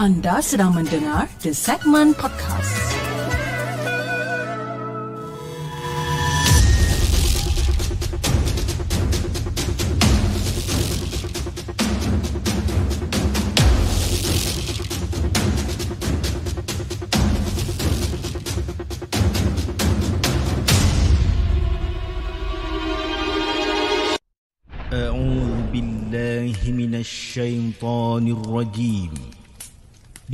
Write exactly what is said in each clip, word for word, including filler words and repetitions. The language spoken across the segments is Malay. Anda sedang mendengar The Segment Podcast. A'udzu billahi minasy syaithanir rajim.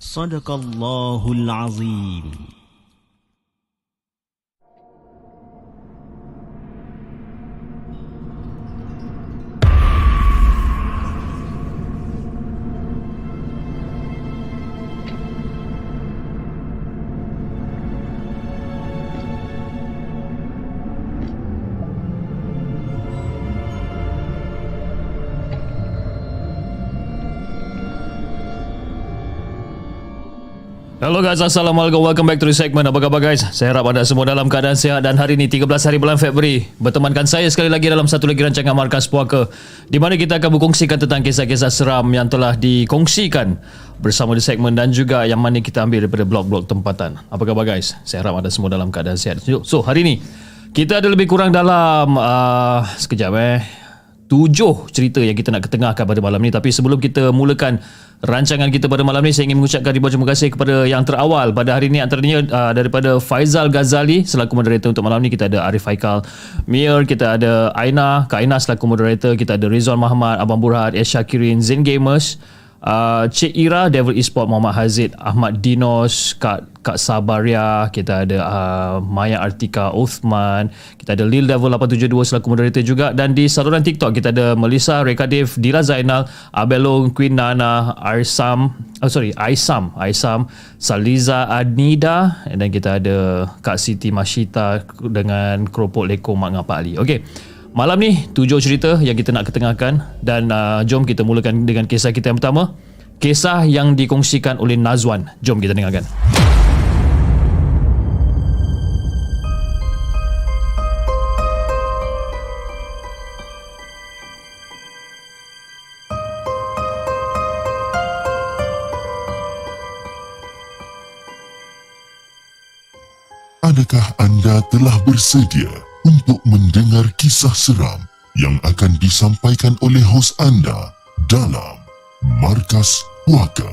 Sadaqallahul Azim. Hello guys, Assalamualaikum. Welcome back to The Segment. Apa khabar guys? Saya harap anda semua dalam keadaan sihat dan hari ini tiga belas hari bulan Februari bertemankan saya sekali lagi dalam satu lagi rancangan Markas Puaka di mana kita akan berkongsikan tentang kisah-kisah seram yang telah dikongsikan bersama The Segment dan juga yang mana kita ambil daripada blog-blog tempatan. Apa khabar guys? Saya harap anda semua dalam keadaan sihat. So, hari ini kita ada lebih kurang dalam uh, sekejap eh tujuh cerita yang kita nak ketengahkan pada malam ni. Tapi sebelum kita mulakan rancangan kita pada malam ni, saya ingin mengucapkan ribuan terima kasih kepada yang terawal pada hari ini, antaranya uh, daripada Faizal Ghazali selaku moderator untuk malam ni. Kita ada Arif Haikal Mir, kita ada Aina, Kak Aina selaku moderator, kita ada Rizwan Muhammad, Abang Burhad, Es Syakirin, Zen Gamers, uh, Cik Ira, Devil Esport, Muhammad Hazid, Ahmad Dinos, Kak Kak Sabaria, kita ada uh, Maya Artika Uthman, kita ada Lil Devil lapan tujuh dua selaku moderator juga, dan di saluran TikTok kita ada Melissa, Rekadif, Dila Zainal, Abelong, Queen Nana, Arsam, oh sorry, Aisam, Aisam, Saliza Adnida, dan kita ada Kak Siti Mashita dengan Keropok Leko Mak Ngapa Ali. Okey. Malam ni tujuh cerita yang kita nak ketengahkan dan uh, jom kita mulakan dengan kisah kita yang pertama. Kisah yang dikongsikan oleh Nazwan. Jom kita dengarkan. Adakah anda telah bersedia untuk mendengar kisah seram yang akan disampaikan oleh hos anda dalam Markas Puaka?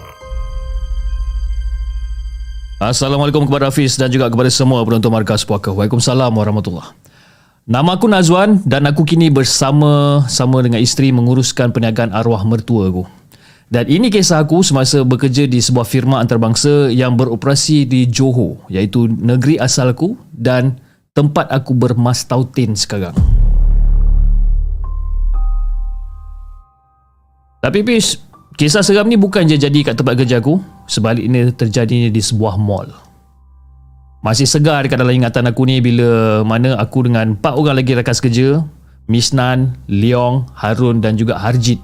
Assalamualaikum kepada Hafiz dan juga kepada semua penonton Markas Puaka. Waalaikumsalam warahmatullahi. Nama aku Nazwan dan aku kini bersama-sama dengan isteri menguruskan perniagaan arwah mertua aku. Dan ini kisah aku semasa bekerja di sebuah firma antarabangsa yang beroperasi di Johor, iaitu negeri asalku dan tempat aku bermastautin sekarang. Tapi Pis, kisah seram ni bukan je jadi kat tempat kerja aku. Sebaliknya terjadinya di sebuah mall. Masih segar dekat dalam ingatan aku ni bila mana aku dengan empat orang lagi rakan sekerja Misnan, Leong, Harun dan juga Harjit.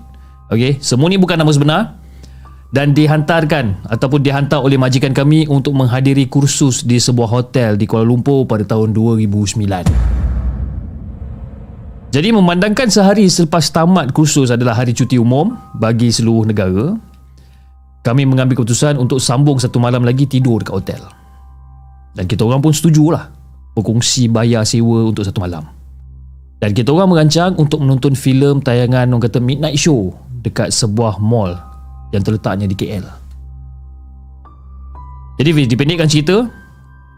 Okey, semua ni bukan nama sebenar dan dihantarkan ataupun dihantar oleh majikan kami untuk menghadiri kursus di sebuah hotel di Kuala Lumpur pada tahun dua ribu sembilan. Jadi memandangkan sehari selepas tamat kursus adalah hari cuti umum bagi seluruh negara, kami mengambil keputusan untuk sambung satu malam lagi tidur dekat hotel. Dan kita orang pun setujulah berkongsi bayar sewa untuk satu malam. Dan kita orang merancang untuk menonton filem tayangan orang kata midnight show dekat sebuah mall yang terletaknya di K L. Jadi Fiz, dipendekkan cerita,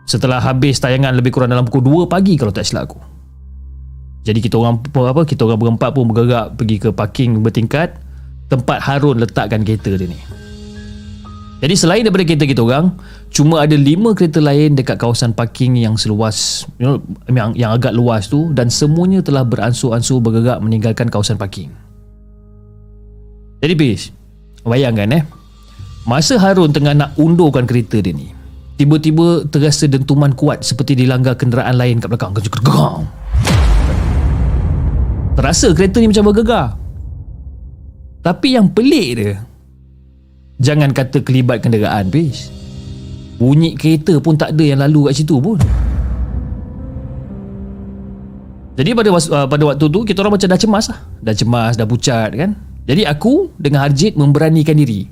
setelah habis tayangan lebih kurang dalam pukul dua pagi kalau tak silap aku. Jadi kita orang apa kita orang berempat pun bergerak pergi ke parking bertingkat tempat Harun letakkan kereta dia ni. Jadi selain daripada kereta kita orang, cuma ada lima kereta lain dekat kawasan parking yang seluas you know, yang yang agak luas tu, dan semuanya telah beransur-ansur bergerak meninggalkan kawasan parking. Jadi bis, bayangkan eh, masa Harun tengah nak undurkan kereta dia ni, tiba-tiba terasa dentuman kuat seperti dilanggar kenderaan lain kat belakang. Gedung. Terasa kereta ni macam bergegar. Tapi yang pelik dia, jangan kata kelibat kenderaan, bis, bunyi kereta pun tak ada yang lalu kat situ pun. Jadi pada uh, pada waktu tu kita orang macam dah cemas lah. Dah cemas, dah pucat kan. Jadi aku dengan Harjit memberanikan diri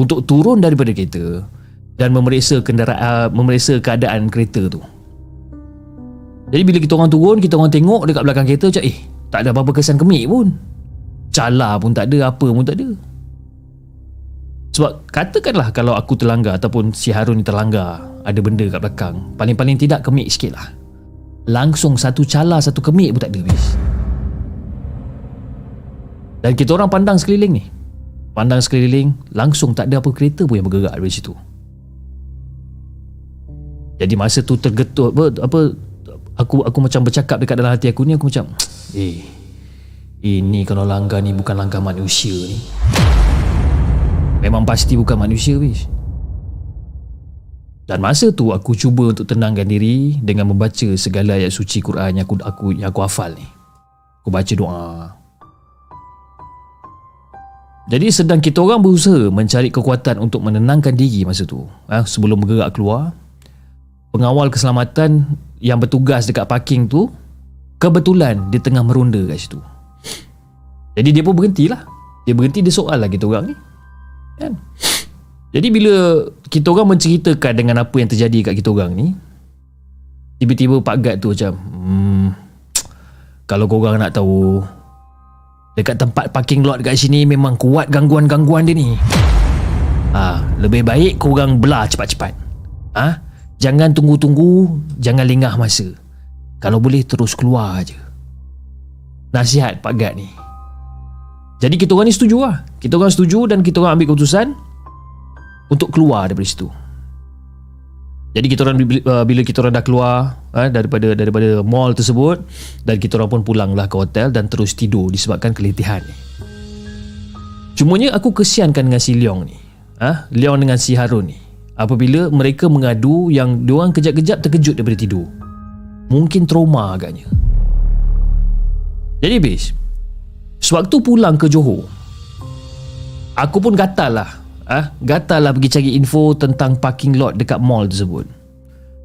untuk turun daripada kereta dan memeriksa kenderaan, uh, memeriksa keadaan kereta tu. Jadi bila kita orang turun, kita orang tengok dekat belakang kereta macam eh, tak ada apa-apa kesan kemik pun. Cala pun tak ada, apa pun tak ada. Sebab katakanlah kalau aku terlanggar ataupun si Harun ni terlanggar, ada benda kat belakang, paling-paling tidak kemik sikit lah. Langsung satu cala, satu kemik pun tak ada, bis. Dan kita orang pandang sekeliling ni. Pandang sekeliling, langsung tak ada apa kereta pun yang bergerak dari situ. Jadi masa tu tergetuk apa, apa aku aku macam bercakap dekat dalam hati aku ni, aku macam eh, ini kalau langgar ni bukan langgar manusia ni. Memang pasti bukan manusia, bis. Dan masa tu aku cuba untuk tenangkan diri dengan membaca segala ayat suci Quran yang aku aku yang aku hafal ni. Aku baca doa. Jadi sedang kita orang berusaha mencari kekuatan untuk menenangkan diri masa tu, ha, sebelum bergerak keluar, pengawal keselamatan yang bertugas dekat parking tu kebetulan dia tengah meronda kat situ. Jadi dia pun berhentilah. Dia berhenti, dia soal lah kita orang ni kan? Jadi bila kita orang menceritakan dengan apa yang terjadi kat kita orang ni, tiba-tiba Pak Gad tu macam hmm, kalau korang nak tahu, dekat tempat parking lot kat sini memang kuat gangguan-gangguan dia ni. Ha, lebih baik korang belah cepat-cepat. Ha? Jangan tunggu-tunggu, jangan lengah masa. Kalau boleh terus keluar aje. Nasihat Pak Gad ni. Jadi kita orang ni setuju lah. Kita orang setuju dan kita orang ambil keputusan untuk keluar daripada situ. Jadi kita orang bila kita orang dah keluar daripada daripada mall tersebut, dan kita orang pun pulanglah ke hotel dan terus tidur disebabkan keletihan ni. Cumanya aku kesiankan dengan si Leong ni. Ah, Leong dengan si Harun ni. Apabila mereka mengadu yang diorang kejap-kejap terkejut daripada tidur. Mungkin trauma agaknya. Jadi bis, sewaktu pulang ke Johor, aku pun gatal lah. Ha? Gatal lah pergi cari info tentang parking lot dekat mall tersebut.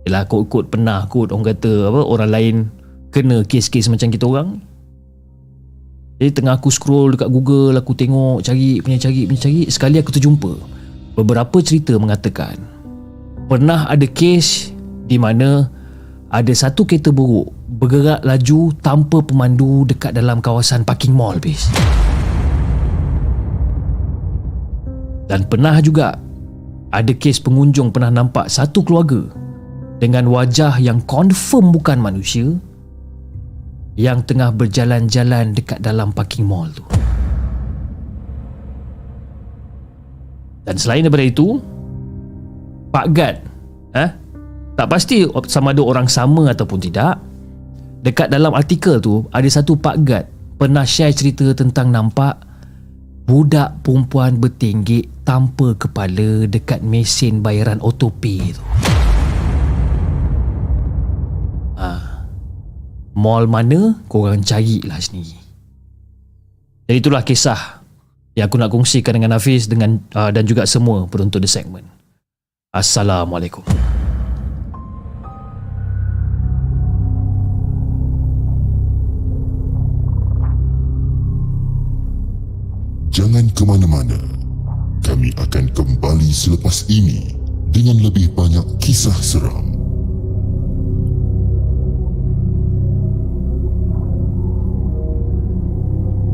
Yelah, kot-kot pernah kot orang kata apa, orang lain kena kes-kes macam kita orang. Jadi tengah aku scroll dekat Google, aku tengok, cari punya cari punya cari. Sekali aku terjumpa beberapa cerita mengatakan pernah ada kes di mana ada satu kereta buruk bergerak laju tanpa pemandu dekat dalam kawasan parking mall, bis. Dan pernah juga ada kes pengunjung pernah nampak satu keluarga dengan wajah yang confirm bukan manusia yang tengah berjalan-jalan dekat dalam parking mall tu. Dan selain daripada itu, Pak Gad, eh, tak pasti sama ada orang sama ataupun tidak, dekat dalam artikel tu ada satu Pak Gad pernah share cerita tentang nampak budak perempuan bertinggik tanpa kepala dekat mesin bayaran autopay tu. Ha. mall mana, korang carilah sendiri. Jadi itulah kisah yang aku nak kongsikan dengan Hafiz dengan uh, dan juga semua penonton The Segment. Assalamualaikum. Jangan ke mana-mana. Kami akan kembali selepas ini dengan lebih banyak kisah seram.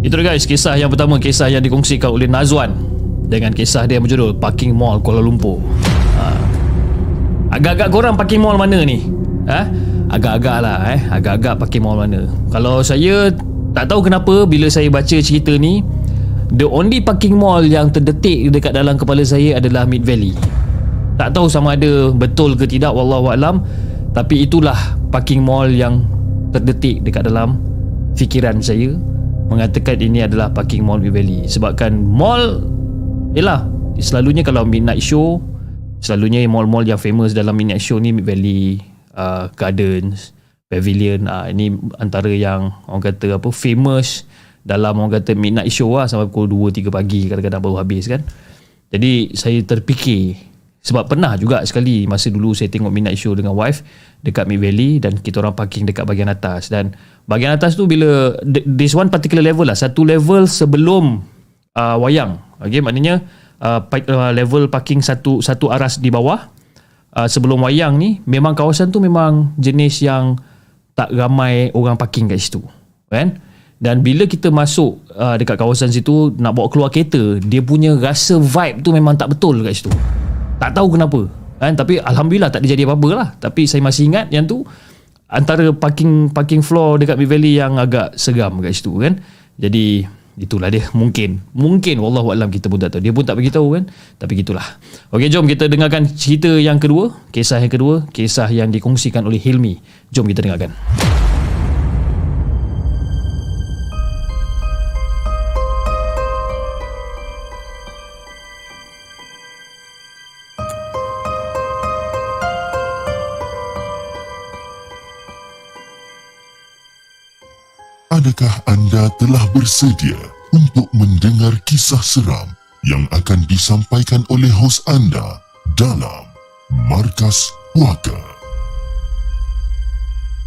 Itu guys, kisah yang pertama, kisah yang dikongsikan oleh Nazwan dengan kisah dia berjudul Parking Mall Kuala Lumpur. Ha. Agak-agak korang parking mall mana ni? Ha? Agak-agak lah eh, agak-agak parking mall mana. Kalau saya tak tahu kenapa bila saya baca cerita ni, the only parking mall yang terdetik dekat dalam kepala saya adalah Mid Valley. Tak tahu sama ada betul ke tidak, wallahualam, tapi itulah parking mall yang terdetik dekat dalam fikiran saya, mengatakan ini adalah parking mall Mid Valley. Sebabkan mall, yelah, selalunya kalau midnight show, selalunya mall-mall yang famous dalam midnight show ni Mid Valley, uh, Gardens, Pavilion, uh, ini antara yang orang kata apa, famous dalam orang kata midnight show lah, sampai pukul dua tiga pagi kadang-kadang baru habis kan. Jadi saya terfikir, sebab pernah juga sekali masa dulu saya tengok midnight show dengan wife dekat Mid Valley, dan kita orang parking dekat bahagian atas, dan bahagian atas tu bila this one particular level lah, satu level sebelum uh, wayang. Okey, maknanya uh, level parking satu satu aras di bawah uh, sebelum wayang ni, memang kawasan tu memang jenis yang tak ramai orang parking kat situ kan. Dan bila kita masuk uh, dekat kawasan situ nak bawa keluar kereta, dia punya rasa vibe tu memang tak betul kat situ. Tak tahu kenapa kan, tapi alhamdulillah tak terjadi apa-apa lah. Tapi saya masih ingat yang tu antara parking parking floor dekat Mid Valley yang agak seram kat situ kan. Jadi itulah dia, mungkin mungkin wallahualam, kita pun tak tahu, dia pun tak beritahu kan, tapi gitulah. Okey, jom kita dengarkan cerita yang kedua, kisah yang kedua, kisah yang dikongsikan oleh Hilmi. Jom kita dengarkan. Adakah anda telah bersedia untuk mendengar kisah seram yang akan disampaikan oleh hos anda dalam Markas Puaka?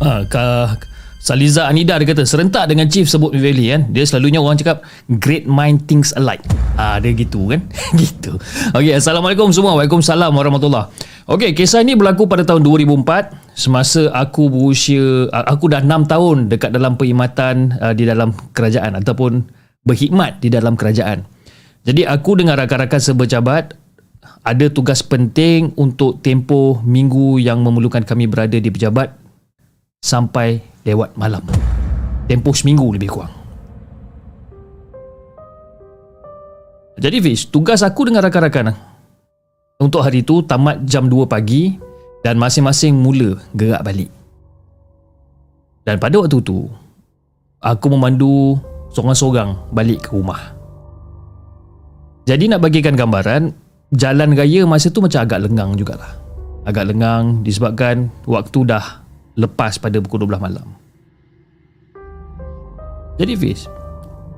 Ha, Kak Saliza Anida dia kata, serentak dengan Chief sebut Mid Valley kan. Dia selalunya orang cakap great mind thinks alike. Ah ha, dia gitu kan. Gitu. Okey, assalamualaikum semua. Waalaikumsalam warahmatullahi. Okey, kisah ini berlaku pada tahun dua ribu empat. Semasa aku berusia, aku dah enam tahun dekat dalam perkhidmatan uh, di dalam kerajaan ataupun berkhidmat di dalam kerajaan. Jadi aku dengan rakan-rakan seberjabat ada tugas penting untuk tempoh minggu yang memerlukan kami berada di pejabat sampai lewat malam. Tempoh seminggu lebih kurang. Jadi Fiz, tugas aku dengan rakan-rakan untuk hari itu tamat jam dua pagi. Dan masing-masing mula gerak balik. Dan pada waktu tu, aku memandu seorang-seorang balik ke rumah. Jadi nak bagikan gambaran, jalan raya masa tu macam agak lengang jugalah. Agak lengang disebabkan waktu dah lepas pada pukul dua belas malam. Jadi Fiz,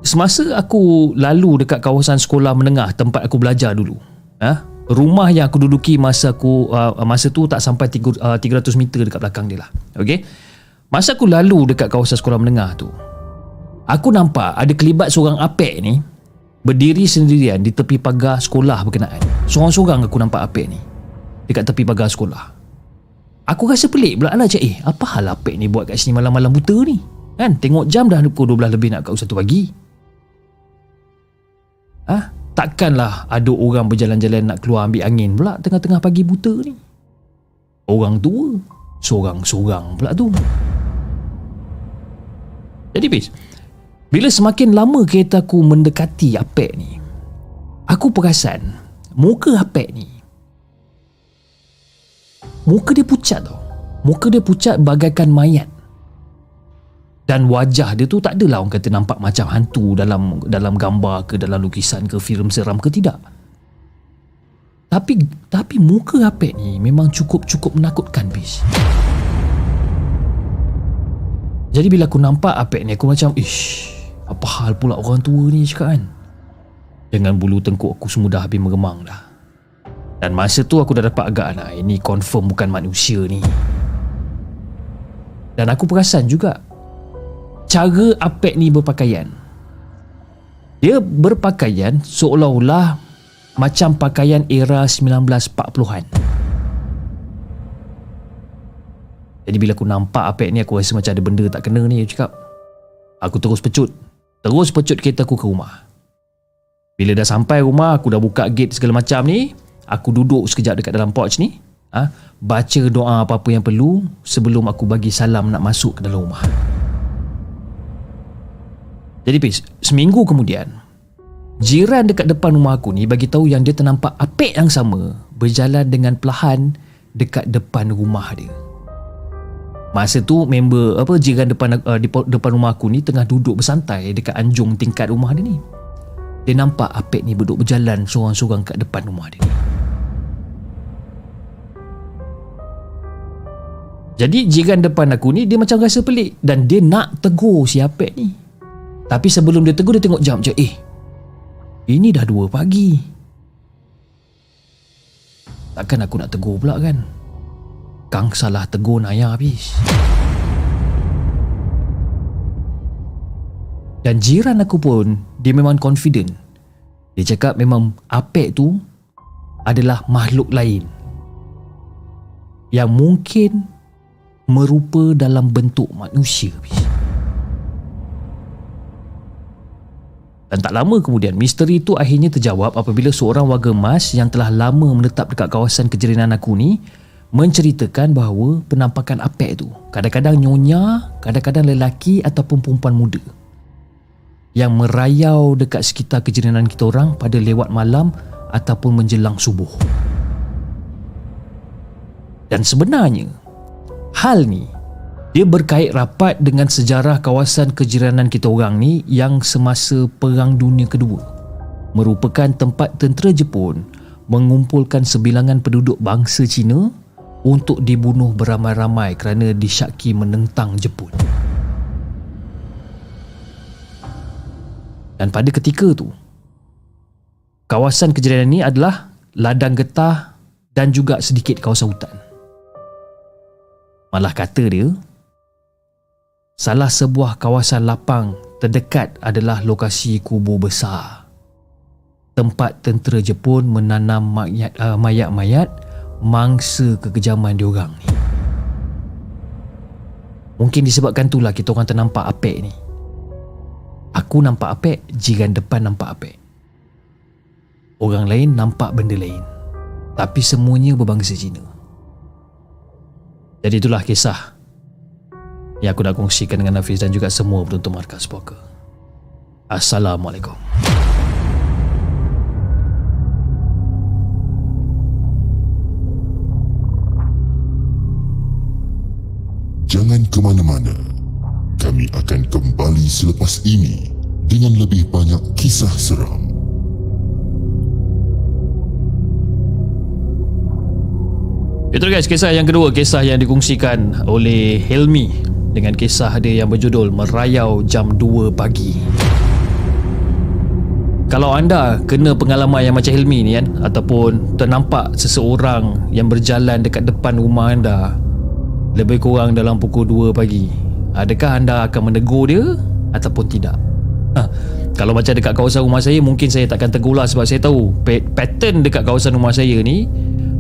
semasa aku lalu dekat kawasan sekolah menengah tempat aku belajar dulu, ha? Rumah yang aku duduki masa aku uh, masa tu tak sampai tiga ratus meter dekat belakang dia lah. Okey. Masa aku lalu dekat kawasan sekolah menengah tu, aku nampak ada kelibat seorang apek ni berdiri sendirian di tepi pagar sekolah berkenaan. Seorang-seorang aku nampak apek ni dekat tepi pagar sekolah. Aku rasa pelik pula lah, cik. Eh, apa hal apek ni buat kat sini malam-malam buta ni? Kan, tengok jam dah pukul dua belas lebih nak kat satu pagi. Ha? Takkanlah ada orang berjalan-jalan nak keluar ambil angin pula tengah-tengah pagi buta ni. Orang tua, sorang-sorang pula tu. Jadi bis, bila semakin lama kereta aku mendekati apek ni, aku perasan muka apek ni, muka dia pucat tau. Muka dia pucat bagaikan mayat. Dan wajah dia tu tak adalah orang kata nampak macam hantu dalam dalam gambar ke, dalam lukisan ke, filem seram ke, tidak. Tapi tapi muka apek ni memang cukup-cukup menakutkan bis. Jadi bila aku nampak Apek ni, aku macam, ish, apa hal pula orang tua ni cakap kan. Dengan bulu tengkuk aku semua dah habis meremang dah. Dan masa tu aku dah dapat agak lah, ini confirm bukan manusia ni. Dan aku perasan juga cara Apek ni berpakaian. Dia berpakaian seolah-olah macam pakaian era sembilan belas empat puluhan. Jadi bila aku nampak Apek ni, aku rasa macam ada benda tak kena ni, aku cakap. Aku terus pecut Terus pecut kereta aku ke rumah. Bila dah sampai rumah, aku dah buka gate segala macam ni. Aku duduk sekejap dekat dalam porch ni, ha? Baca doa apa-apa yang perlu sebelum aku bagi salam nak masuk ke dalam rumah. Jadi Pis, seminggu kemudian, jiran dekat depan rumah aku ni bagi tahu yang dia ternampak Apek yang sama berjalan dengan perlahan dekat depan rumah dia. Masa tu member apa jiran depan uh, depan rumah aku ni tengah duduk bersantai dekat anjung tingkat rumah dia ni. Dia nampak Apek ni duduk berjalan sorang-sorang kat depan rumah dia. Jadi jiran depan aku ni dia macam rasa pelik dan dia nak tegur si Apek ni. Tapi sebelum dia tegur, dia tengok jam je. Eh, ini dah dua pagi. Takkan aku nak tegur pula kan? Kang salah tegur Naya habis. Dan jiran aku pun, dia memang confident. Dia cakap memang Apek tu adalah makhluk lain yang mungkin merupa dalam bentuk manusia. Dan tak lama kemudian, misteri itu akhirnya terjawab apabila seorang warga emas yang telah lama menetap dekat kawasan kejiranan aku ni menceritakan bahawa penampakan Apek tu kadang-kadang nyonya, kadang-kadang lelaki ataupun perempuan muda yang merayau dekat sekitar kejiranan kita orang pada lewat malam ataupun menjelang subuh. Dan sebenarnya hal ni dia berkait rapat dengan sejarah kawasan kejiranan kita orang ni yang semasa Perang Dunia Kedua merupakan tempat tentera Jepun mengumpulkan sebilangan penduduk bangsa Cina untuk dibunuh beramai-ramai kerana disyaki menentang Jepun. Dan pada ketika tu, kawasan kejiranan ni adalah ladang getah dan juga sedikit kawasan hutan. Malah kata dia, salah sebuah kawasan lapang terdekat adalah lokasi kubur besar, tempat tentera Jepun menanam mayat, uh, mayat-mayat mangsa kekejaman diorang ni. Mungkin disebabkan itulah kita orang ternampak Apek ni. Aku nampak Apek, jiran depan nampak Apek, orang lain nampak benda lain, tapi semuanya berbangsa Cina. Jadi itulah kisah yang aku dah kongsikan dengan Hafiz dan juga semua penonton Markas Puaka. Assalamualaikum. Jangan ke mana-mana. Kami akan kembali selepas ini dengan lebih banyak kisah seram. Itu guys, kisah yang kedua, kisah yang dikongsikan oleh Helmi dengan kisah dia yang berjudul Merayau Jam dua pagi. Kalau anda kena pengalaman yang macam Hilmi ni kan, ataupun ternampak seseorang yang berjalan dekat depan rumah anda lebih kurang dalam pukul dua pagi, adakah anda akan menegur dia ataupun tidak? Ha, kalau macam dekat kawasan rumah saya, mungkin saya takkan tegur lah, sebab saya tahu pattern dekat kawasan rumah saya ni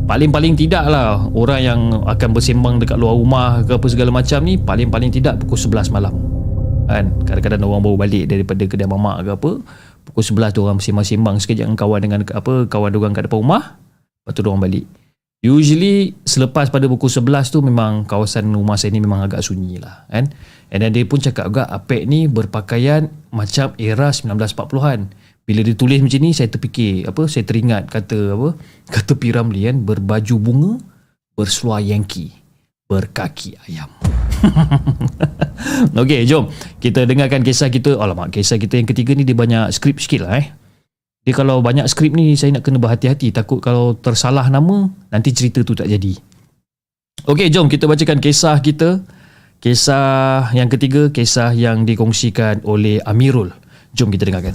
paling-paling tidak lah orang yang akan bersembang dekat luar rumah ke apa segala macam ni, paling-paling tidak pukul sebelas malam kan. Kadang-kadang orang baru balik daripada kedai mamak ke apa, pukul sebelas tu orang sembang-sembang sekejap dengan kawan, dengan apa kawan diorang kat depan rumah, lepas tu diorang balik. Usually selepas pada pukul sebelas tu memang kawasan rumah saya ni memang agak sunyi lah kan. And then dia pun cakap juga Apek ni berpakaian macam era sembilan belas empat puluhan. Bila dia tulis macam ni, saya terfikir, apa, saya teringat kata apa, kata P. Ramlee kan, berbaju bunga, berseluar Yankee, berkaki ayam. Okey, jom kita dengarkan kisah kita. Alamak, kisah kita yang ketiga ni dia banyak skrip sikit lah eh. Dia kalau banyak skrip ni, saya nak kena berhati-hati, takut kalau tersalah nama, nanti cerita tu tak jadi. Okey, jom kita bacakan kisah kita Kisah yang ketiga, kisah yang dikongsikan oleh Amirul. Jom kita dengarkan.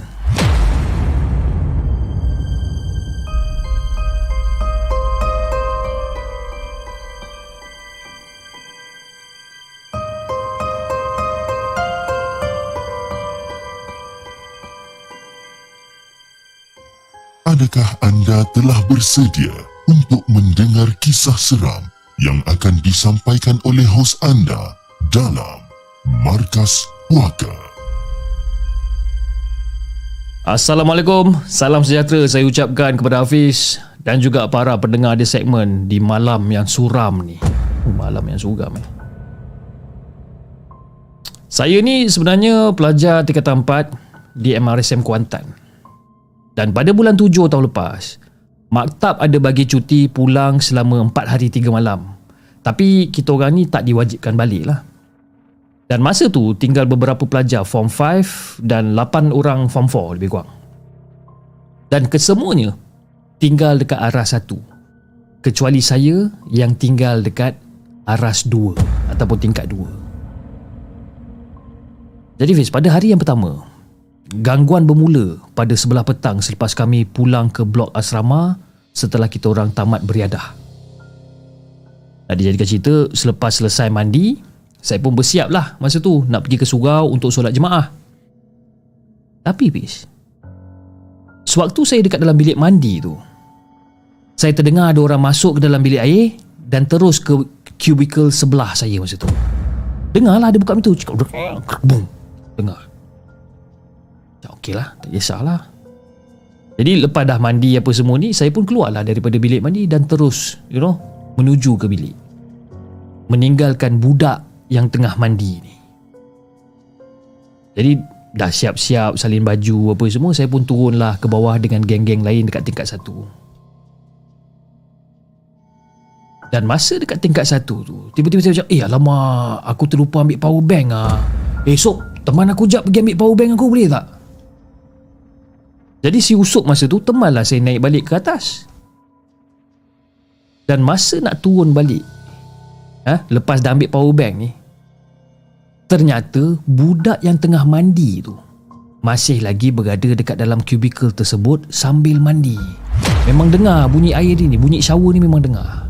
Adakah anda telah bersedia untuk mendengar kisah seram yang akan disampaikan oleh hos anda dalam Markas Puaka? Assalamualaikum, salam sejahtera saya ucapkan kepada Hafiz dan juga para pendengar di segmen di malam yang suram ni. Malam yang suram ni. Saya ni sebenarnya pelajar tingkatan empat di M R S M Kuantan. Dan pada bulan tujuh tahun lepas, maktab ada bagi cuti pulang selama empat hari tiga malam. Tapi kita orang ni tak diwajibkan balik lah. Dan masa tu tinggal beberapa pelajar form lima dan lapan orang form empat lebih kurang. Dan kesemuanya tinggal dekat aras satu, kecuali saya yang tinggal dekat aras dua ataupun tingkat dua. Jadi Fiz, pada hari yang pertama, gangguan bermula pada sebelah petang selepas kami pulang ke blok asrama setelah kita orang tamat beriadah. Nak dijadikan cerita, selepas selesai mandi, saya pun bersiap lah masa tu nak pergi ke surau untuk solat jemaah. Tapi bis, sewaktu saya dekat dalam bilik mandi tu, saya terdengar ada orang masuk ke dalam bilik air dan terus ke cubicle sebelah saya masa tu. Dengarlah dia buka pintu, boom, dengar. Okey lah, tak kisahlah. Jadi lepas dah mandi apa semua ni, saya pun keluarlah daripada bilik mandi dan terus, you know, menuju ke bilik, meninggalkan budak yang tengah mandi ni. Jadi dah siap-siap salin baju apa semua, saya pun turunlah ke bawah dengan geng-geng lain dekat tingkat satu. Dan masa dekat tingkat satu tu, tiba-tiba saya macam, eh alamak, aku terlupa ambil power bank ah. Esok teman aku jap pergi ambil power bank aku, boleh tak? Jadi si Usop masa tu temanlah saya naik balik ke atas. Dan masa nak turun balik, ha, lepas dah ambil power bank ni, ternyata budak yang tengah mandi tu masih lagi berada dekat dalam cubicle tersebut sambil mandi. Memang dengar bunyi air dia ni, bunyi shower ni memang dengar.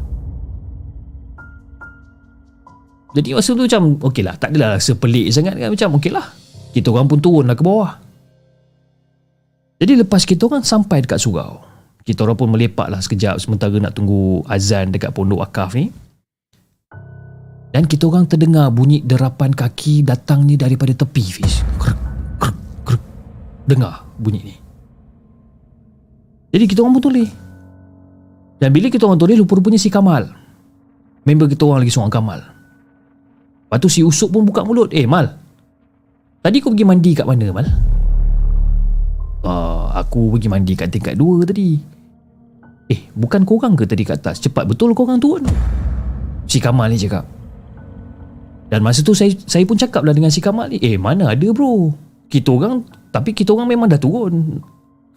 Jadi masa tu macam okey lah, tak adalah rasa pelik sangat kan, macam okey lah. Kita orang pun turunlah ke bawah. Jadi lepas kita orang sampai dekat surau, kita orang pun melepaklah sekejap sementara nak tunggu azan dekat pondok akaf ni. Dan kita orang terdengar bunyi derapan kaki datangnya daripada tepi, Fiz. Kruk, kruk, kruk. Dengar bunyi ni. Jadi kita orang pun toleh. Dan bila kita orang toleh, rupa-rupanya si Kamal, member kita orang lagi seorang Kamal. Lepas tu si Usop pun buka mulut. Eh Mal, tadi kau pergi mandi kat mana Mal? Uh, aku pergi mandi kat tingkat dua tadi. Eh, bukan korang ke tadi kat atas? Cepat betul korang turun. Si Kamal ni cakap. Dan masa tu saya saya pun cakap lah dengan si Kamal ni, eh mana ada bro, kita orang, tapi kita orang memang dah turun.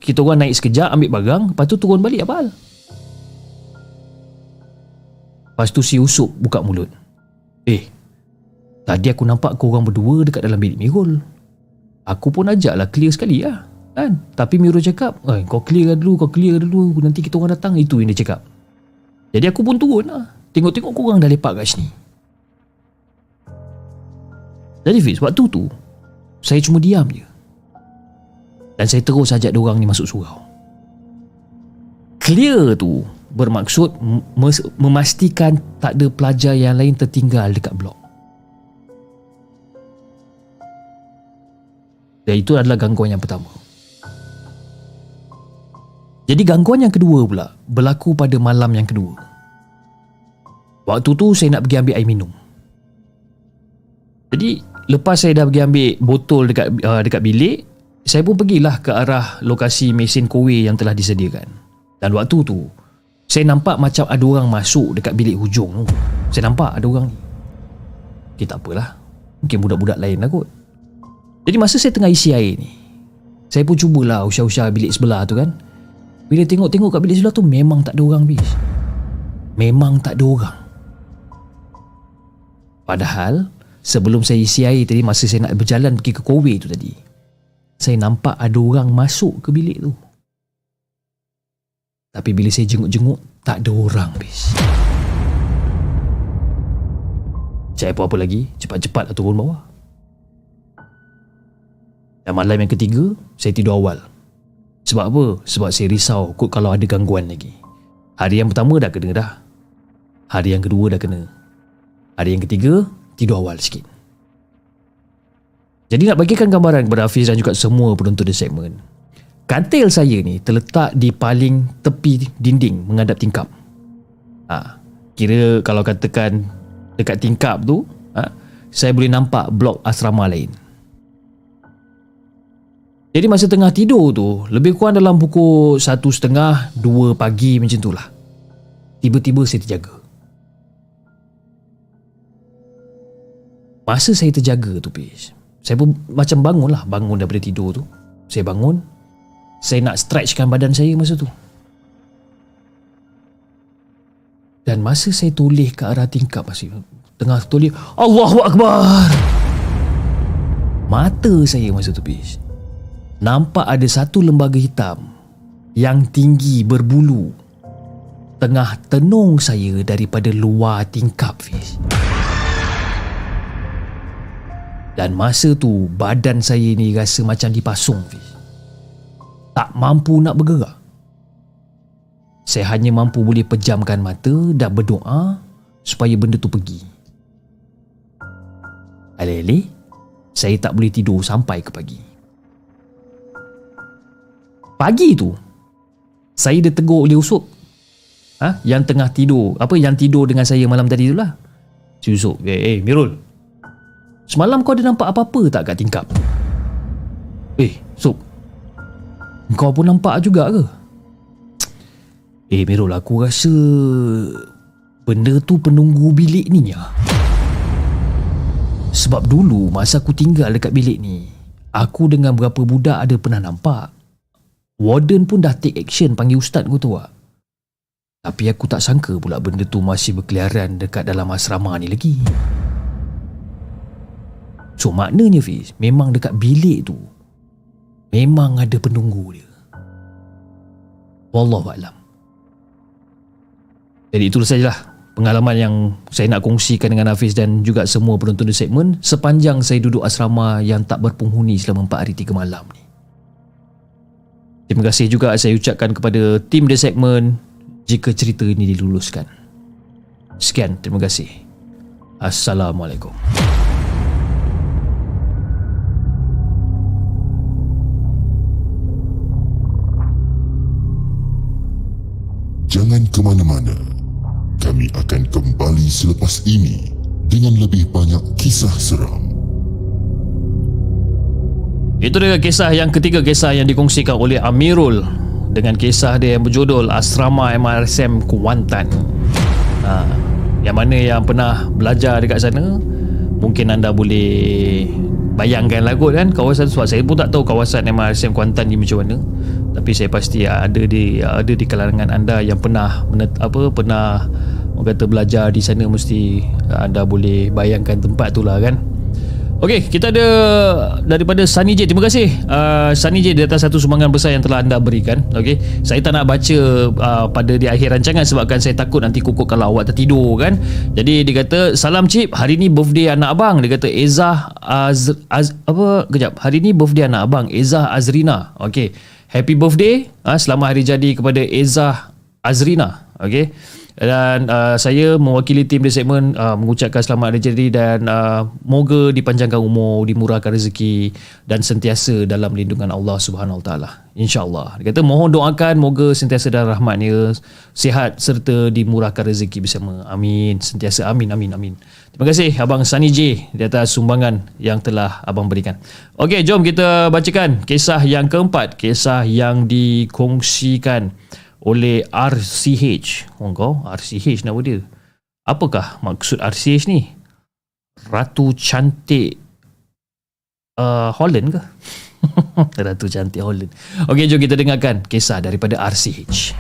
Kita orang naik sekejap, ambil barang, lepas tu turun balik. Apa hal? Lepas tu si Usop buka mulut, eh tadi aku nampak korang berdua dekat dalam bilik Mirul. Aku pun ajak lah clear sekali lah kan? Tapi Miro cakap, eh, kau clear dulu, kau clear dulu, nanti kita orang datang. Itu yang dia cakap. Jadi aku pun turun lah, tengok-tengok korang dah lepak kat sini. Jadi Fiz, waktu tu saya cuma diam je. Dan saya terus ajak diorang ni masuk surau. Clear tu bermaksud memastikan tak ada pelajar yang lain tertinggal dekat blok. Dan itu adalah gangguan yang pertama. Jadi gangguan yang kedua pula berlaku pada malam yang kedua. Waktu tu saya nak pergi ambil air minum. Jadi lepas saya dah pergi ambil botol dekat uh, dekat bilik, saya pun pergilah ke arah lokasi mesin kuih yang telah disediakan. Dan waktu tu saya nampak macam ada orang masuk dekat bilik hujung tu. Saya nampak ada orang ni. Okey, tak apalah, mungkin budak-budak lain lah kot. Jadi masa saya tengah isi air ni, saya pun cubalah usah-usah bilik sebelah tu kan. Bila tengok-tengok kat bilik sebelah tu, memang tak ada orang, bis. Memang tak ada orang. Padahal Sebelum saya isi air tadi, masa saya nak berjalan pergi ke Kowe tu tadi, saya nampak ada orang masuk ke bilik tu. Tapi bila saya jenguk-jenguk, tak ada orang bis. Saya apa-apa lagi, cepat-cepat turun bawah. Dan malam yang ketiga, saya tidur awal. Sebab apa? Sebab saya risau kot kalau ada gangguan lagi. Hari yang pertama dah kena dah. Hari yang kedua dah kena. Hari yang ketiga, tidur awal sikit. Jadi nak bagikan gambaran kepada Hafiz dan juga semua penonton di segmen. Kantil saya ni terletak di paling tepi dinding menghadap tingkap. Ha, kira kalau katakan dekat tingkap tu, ha, saya boleh nampak blok asrama lain. Jadi masa tengah tidur tu, lebih kurang dalam pukul satu tiga puluh, dua pagi macam tu lah, tiba-tiba saya terjaga. Masa saya terjaga tu, Pish, saya pun macam bangun lah. Bangun daripada tidur tu, saya bangun, saya nak stretchkan badan saya masa tu. Dan masa saya toleh ke arah tingkap, masa tengah toleh, Allahu Akbar, mata saya masa tu, Pish, nampak ada satu lembaga hitam yang tinggi berbulu tengah tenung saya daripada luar tingkap, Pish. Dan masa tu badan saya ni rasa macam dipasung, Fiz. Tak mampu nak bergerak. Saya hanya mampu boleh pejamkan mata dan berdoa supaya benda tu pergi. Alih-alih, saya tak boleh tidur sampai ke pagi. Pagi tu, saya ditegur oleh Usop. Ha? Yang tengah tidur, apa yang tidur dengan saya malam tadi tu lah. Si Usop, eh, eh Mirul, semalam kau ada nampak apa-apa tak kat tingkap? Eh, Sob, kau pun nampak juga ke? Eh, Mirul, aku rasa benda tu penunggu bilik ni lah. Sebab dulu masa aku tinggal dekat bilik ni, aku dengan beberapa budak ada pernah nampak. Warden pun dah take action panggil ustaz kau tu lah. Tapi aku tak sangka pula benda tu masih berkeliaran dekat dalam asrama ni lagi. So maknanya, Fiz, memang dekat bilik tu memang ada penunggu dia. Wallahualam. Jadi itulah sajalah pengalaman yang saya nak kongsikan dengan Hafiz dan juga semua penonton di segmen sepanjang saya duduk asrama yang tak berpenghuni selama empat hari tiga malam ni. Terima kasih juga saya ucapkan kepada tim di segmen jika cerita ini diluluskan. Sekian, terima kasih. Assalamualaikum. Jangan ke mana-mana. Kami akan kembali selepas ini dengan lebih banyak kisah seram. Itu dia kisah yang ketiga, kisah yang dikongsikan oleh Amirul dengan kisah dia yang berjudul Asrama M R S M Kuantan. Ha, yang mana yang pernah belajar dekat sana, mungkin anda boleh bayangkanlah kot kan kawasan, sebab saya pun tak tahu kawasan M R S M Kuantan ni macam mana. Tapi saya pasti ada di ada di kalangan anda yang pernah apa pernah orang kata belajar di sana, mesti anda boleh bayangkan tempat tu lah kan. Okey, kita ada daripada Sunny J. Terima kasih uh, Sunny J di atas satu sumbangan besar yang telah anda berikan. Okey, saya tak nak baca uh, pada di akhir rancangan sebabkan saya takut nanti kukuk kalau awak tertidur kan. Jadi dia kata, "Salam Cip, hari ni birthday anak abang." Dia kata Ezah Az, Az apa kejap. "Hari ni birthday anak abang Ezah Azrina." Okey. Happy birthday. Uh, selamat hari jadi kepada Ezah Azrina. Okey. Dan uh, saya mewakili tim di segmen uh, mengucapkan selamat hari jadi dan uh, moga dipanjangkan umur, dimurahkan rezeki dan sentiasa dalam lindungan Allah Subhanahu Wa Taala. InsyaAllah. Dia kata mohon doakan moga sentiasa dalam rahmatnya, sihat serta dimurahkan rezeki bersama. Amin. Sentiasa amin, amin, amin. Terima kasih Abang Sunny J di atas sumbangan yang telah abang berikan. Okey, jom kita bacakan kisah yang keempat, kisah yang dikongsikan oleh R C H. Oh kau, R C H nama dia. Apakah maksud R C H ni? Ratu Cantik uh, Holland ke? Ratu Cantik Holland. Okey, jom kita dengarkan kisah daripada R C H.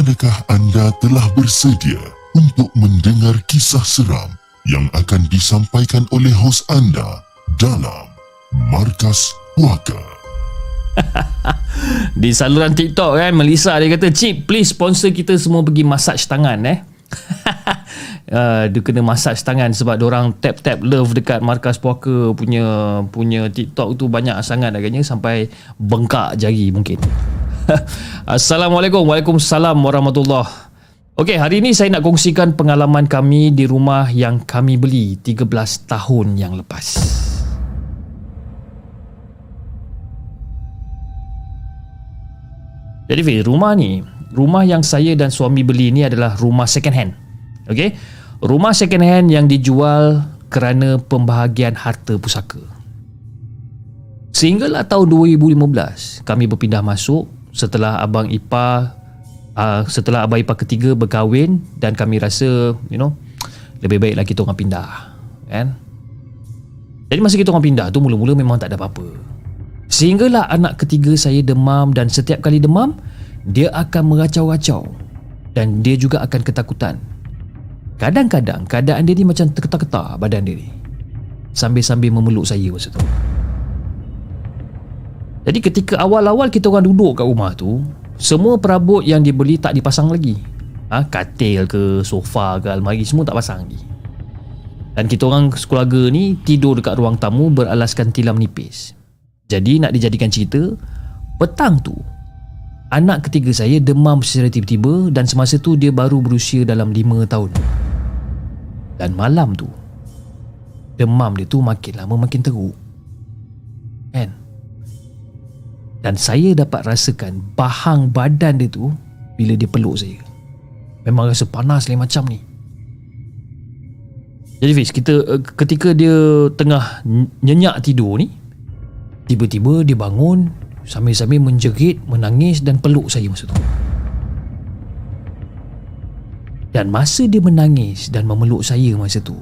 adakah anda telah bersedia untuk mendengar kisah seram yang akan disampaikan oleh hos anda dalam Markas Puaka? Di saluran TikTok kan, Melissa dia kata, "Cip, please sponsor kita semua pergi massage tangan eh." Uh, dia kena massage tangan sebab diorang tap-tap love dekat Markas Puaka punya punya TikTok tu banyak sangat agaknya sampai bengkak jari mungkin. Assalamualaikum. Waalaikumsalam warahmatullahi. Okey, hari ni saya nak kongsikan pengalaman kami di rumah yang kami beli tiga belas tahun yang lepas. Jadi Fih, rumah ni, rumah yang saya dan suami beli ni adalah rumah second hand. Okey. Rumah second hand yang dijual kerana pembahagian harta pusaka. Sehinggalah tahun dua ribu lima belas kami berpindah masuk setelah abang ipar uh, setelah abang ipar ketiga berkahwin, dan kami rasa, you know, lebih baiklah kita orang pindah, kan? Jadi masa kita orang pindah tu mula-mula memang tak ada apa-apa. Sehinggalah anak ketiga saya demam, dan setiap kali demam dia akan meracau-racau dan dia juga akan ketakutan. Kadang-kadang keadaan dia ni macam terketar-ketar badan dia ni, sambil-sambil memeluk saya masa tu. Jadi ketika awal-awal kita orang duduk kat rumah tu, semua perabot yang dibeli tak dipasang lagi. ha, Katil ke, sofa ke, almari, semua tak pasang lagi. Dan kita orang sekeluarga ni tidur dekat ruang tamu beralaskan tilam nipis. Jadi nak dijadikan cerita, petang tu anak ketiga saya demam secara tiba-tiba, dan semasa tu dia baru berusia dalam lima tahun. Dan malam tu demam dia tu makin lama makin teruk, kan? Dan saya dapat rasakan bahang badan dia tu bila dia peluk saya. Memang rasa panas lain macam ni. Jadi Fiz, kita, ketika dia tengah nyenyak tidur ni, tiba-tiba dia bangun sambil-sambil menjerit, menangis dan peluk saya masa tu. Dan masa dia menangis dan memeluk saya masa tu,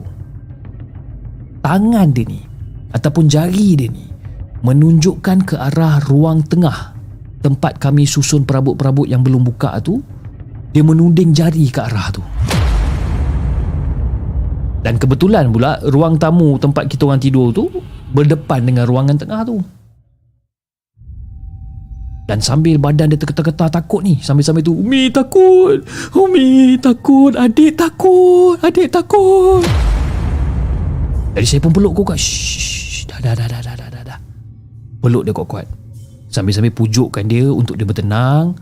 tangan dia ni ataupun jari dia ni menunjukkan ke arah ruang tengah tempat kami susun perabot-perabot yang belum buka tu. Dia menuding jari ke arah tu. Dan kebetulan pula ruang tamu tempat kita orang tidur tu berdepan dengan ruangan tengah tu. Dan sambil badan dia terketar-ketar takut ni, sambil-sambil tu, "Umi takut, Umi takut, adik takut, adik takut." Jadi saya pun peluk kuat-kuat. Shh, dah, dah, dah, dah, dah, dah, dah. Peluk dia kuat-kuat, sambil-sambil pujukkan dia untuk dia bertenang.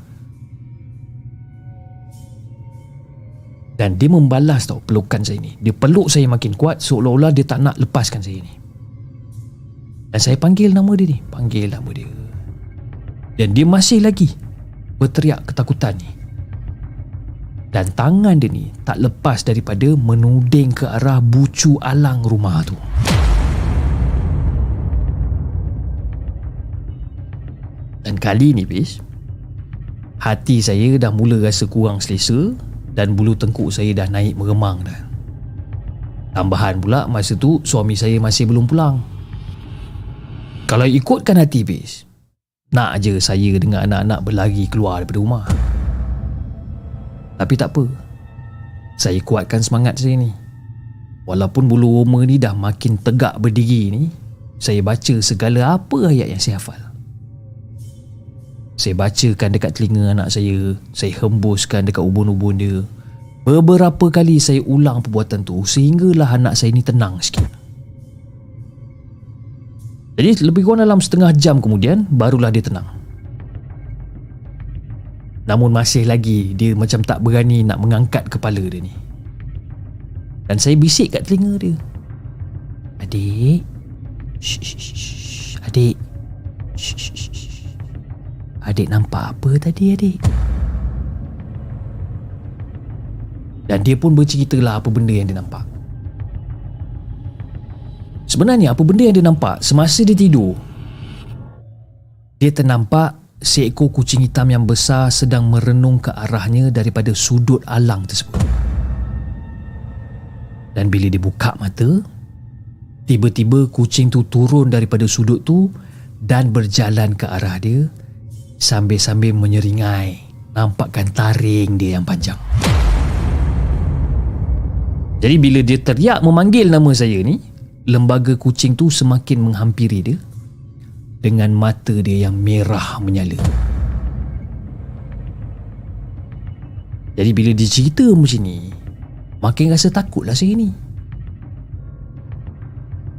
Dan dia membalas tau pelukan saya ni. Dia peluk saya makin kuat, seolah-olah dia tak nak lepaskan saya ni. Dan saya panggil nama dia ni, panggil nama dia. Dan dia masih lagi berteriak ketakutan ni. Dan tangan dia ni tak lepas daripada menuding ke arah bucu alang rumah tu. Dan kali ni bis, hati saya dah mula rasa kurang selesa dan bulu tengkuk saya dah naik meremang dah. Tambahan pula masa tu suami saya masih belum pulang. Kalau ikutkan hati bis, nak je saya dengan anak-anak berlari keluar daripada rumah. Tapi tak apa, saya kuatkan semangat saya ni. Walaupun bulu roma ni dah makin tegak berdiri ni, saya baca segala apa ayat yang saya hafal. Saya bacakan dekat telinga anak saya, saya hembuskan dekat ubun-ubun dia. Beberapa kali saya ulang perbuatan tu sehinggalah anak saya ni tenang sikit. Jadi lebih kurang dalam setengah jam kemudian barulah dia tenang. Namun masih lagi dia macam tak berani nak mengangkat kepala dia ni. Dan saya bisik kat telinga dia, "Adik, shh, shh, shh. Adik, shh, shh, shh. Adik nampak apa tadi, adik?" Dan dia pun berceritalah apa benda yang dia nampak. Sebenarnya apa benda yang dia nampak semasa dia tidur, dia ternampak seekor kucing hitam yang besar sedang merenung ke arahnya daripada sudut alang tersebut. Dan bila dia buka mata, tiba-tiba kucing tu turun daripada sudut tu dan berjalan ke arah dia sambil-sambil menyeringai nampakkan taring dia yang panjang. Jadi bila dia teriak memanggil nama saya ni, lembaga kucing tu semakin menghampiri dia dengan mata dia yang merah menyala. Jadi bila dia cerita macam ni, makin rasa takutlah saya ni.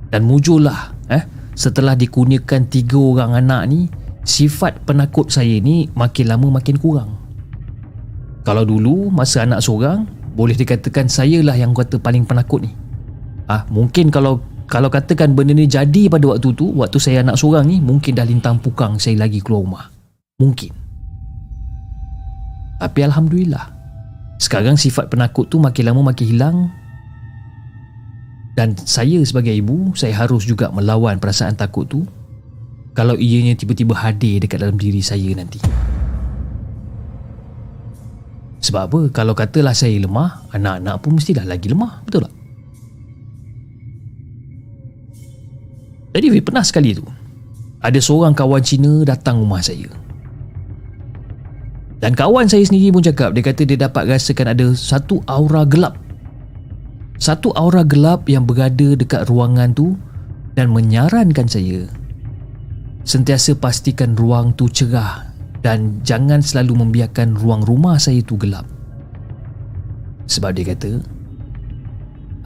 Dan mujurlah eh, setelah dikurniakan tiga orang anak ni, sifat penakut saya ni makin lama makin kurang. Kalau dulu masa anak seorang, boleh dikatakan sayalah yang kata paling penakut ni. Ah, mungkin kalau kalau katakan benda ni jadi pada waktu tu, waktu saya anak seorang ni, mungkin dah lintang pukang saya lagi keluar rumah. Mungkin. Tapi alhamdulillah, sekarang sifat penakut tu makin lama makin hilang. Dan saya sebagai ibu, saya harus juga melawan perasaan takut tu kalau ianya tiba-tiba hadir dekat dalam diri saya nanti. Sebab apa? Kalau katalah saya lemah, anak-anak pun mestilah lagi lemah, betul tak? Jadi pernah sekali tu, ada seorang kawan Cina datang rumah saya. Dan kawan saya sendiri pun cakap, dia kata dia dapat rasakan ada satu aura gelap. Satu aura gelap yang berada dekat ruangan tu dan menyarankan saya sentiasa pastikan ruang tu cerah dan jangan selalu membiarkan ruang rumah saya tu gelap. Sebab dia kata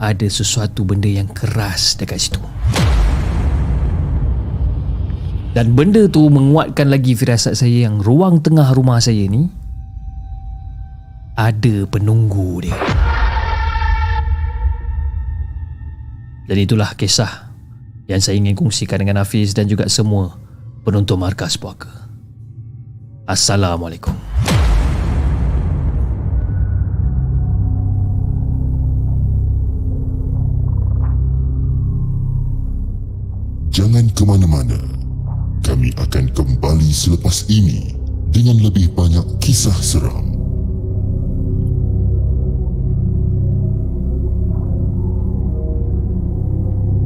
ada sesuatu benda yang keras dekat situ. Dan benda tu menguatkan lagi firasat saya yang ruang tengah rumah saya ni ada penunggu dia. Jadi itulah kisah yang saya ingin kongsikan dengan Hafiz dan juga semua penonton Markas Puaka. Assalamualaikum. Jangan ke mana-mana. Kami akan kembali selepas ini dengan lebih banyak kisah seram.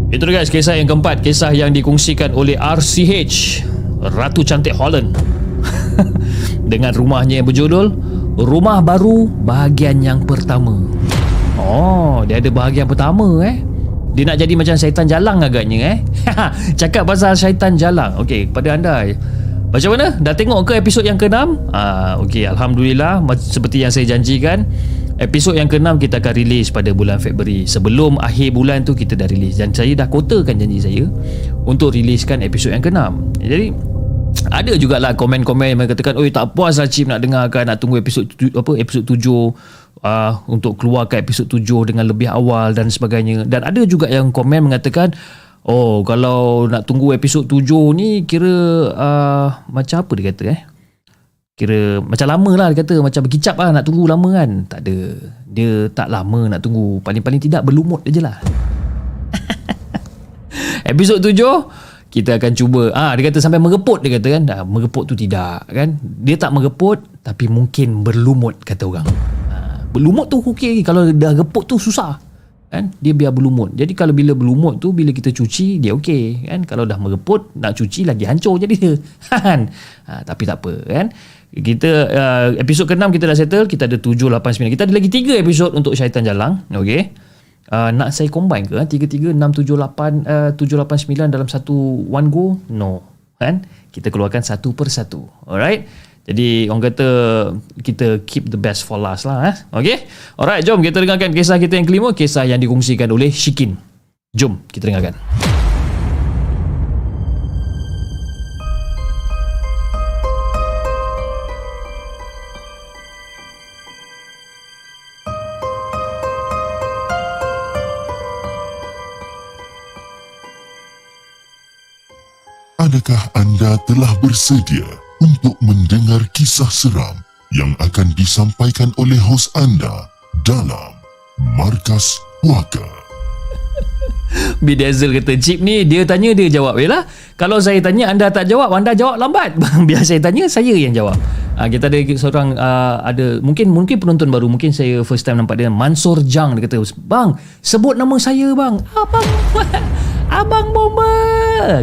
Itu guys, kisah yang keempat, kisah yang dikongsikan oleh R C H Ratu Cantik Holland dengan rumahnya yang berjudul Rumah Baru Bahagian Yang Pertama. Oh, dia ada bahagian pertama eh. Dia nak jadi macam syaitan jalang agaknya eh. Cakap pasal syaitan jalang. Okey, pada anda macam mana? Dah tengok ke episod yang keenam? Ah, okey, alhamdulillah, seperti yang saya janjikan, episod yang keenam kita akan release pada bulan Februari. Sebelum akhir bulan tu kita dah release. Dan saya dah kotakan janji saya untuk releasekan episod yang keenam. Jadi ada jugalah komen-komen yang katakan, "Oi, tak puas lah Cip nak dengarkan, nak tunggu episod apa episod tujuh uh, untuk keluarkan episod tujuh dengan lebih awal dan sebagainya." Dan ada juga yang komen mengatakan, "Oh, kalau nak tunggu episod tujuh ni kira uh, macam apa dia kata eh?" Kira macam lama lah dia kata, macam berkicap lah nak tunggu lama kan. Tak ada, dia tak lama nak tunggu, paling-paling tidak berlumut je lah. Episod tujuh kita akan cuba, ah, dia kata sampai mereput dia kata kan. Ah, mereput tu tidak kan, dia tak mereput tapi mungkin berlumut kata orang. Ah, berlumut tu okey, kalau dah reput tu susah kan, dia biar berlumut. Jadi kalau bila berlumut tu, bila kita cuci dia okey kan, kalau dah mereput nak cuci lagi hancur jadi dia kan. Ah, tapi tak apa kan. Kita uh, episod keenam kita dah settle. Kita ada tujuh, lapan, sembilan. Kita ada lagi tiga episod untuk syaitan jalang. Okey. Uh, nak saya combine ke? tiga, tiga, enam, tujuh, lapan, tujuh, lapan, sembilan dalam satu one go? No. Kan? Kita keluarkan satu per satu. Alright? Jadi orang kata kita keep the best for last lah. Eh? Okey? Alright, jom kita dengarkan kisah kita yang kelima. Kisah yang dikongsikan oleh Shikin. Jom kita dengarkan. Adakah anda telah bersedia untuk mendengar kisah seram yang akan disampaikan oleh hos anda dalam Markas Puaka? Bidazel kata, Cip ni dia tanya dia jawab. Yelah, kalau saya tanya anda tak jawab, anda jawab lambat. Biar saya tanya, saya yang jawab. Ha, kita ada seorang, uh, ada mungkin mungkin penonton baru, mungkin saya first time nampak dia, Mansur Jang. Dia kata, bang, sebut nama saya bang. Abang Abang Bomba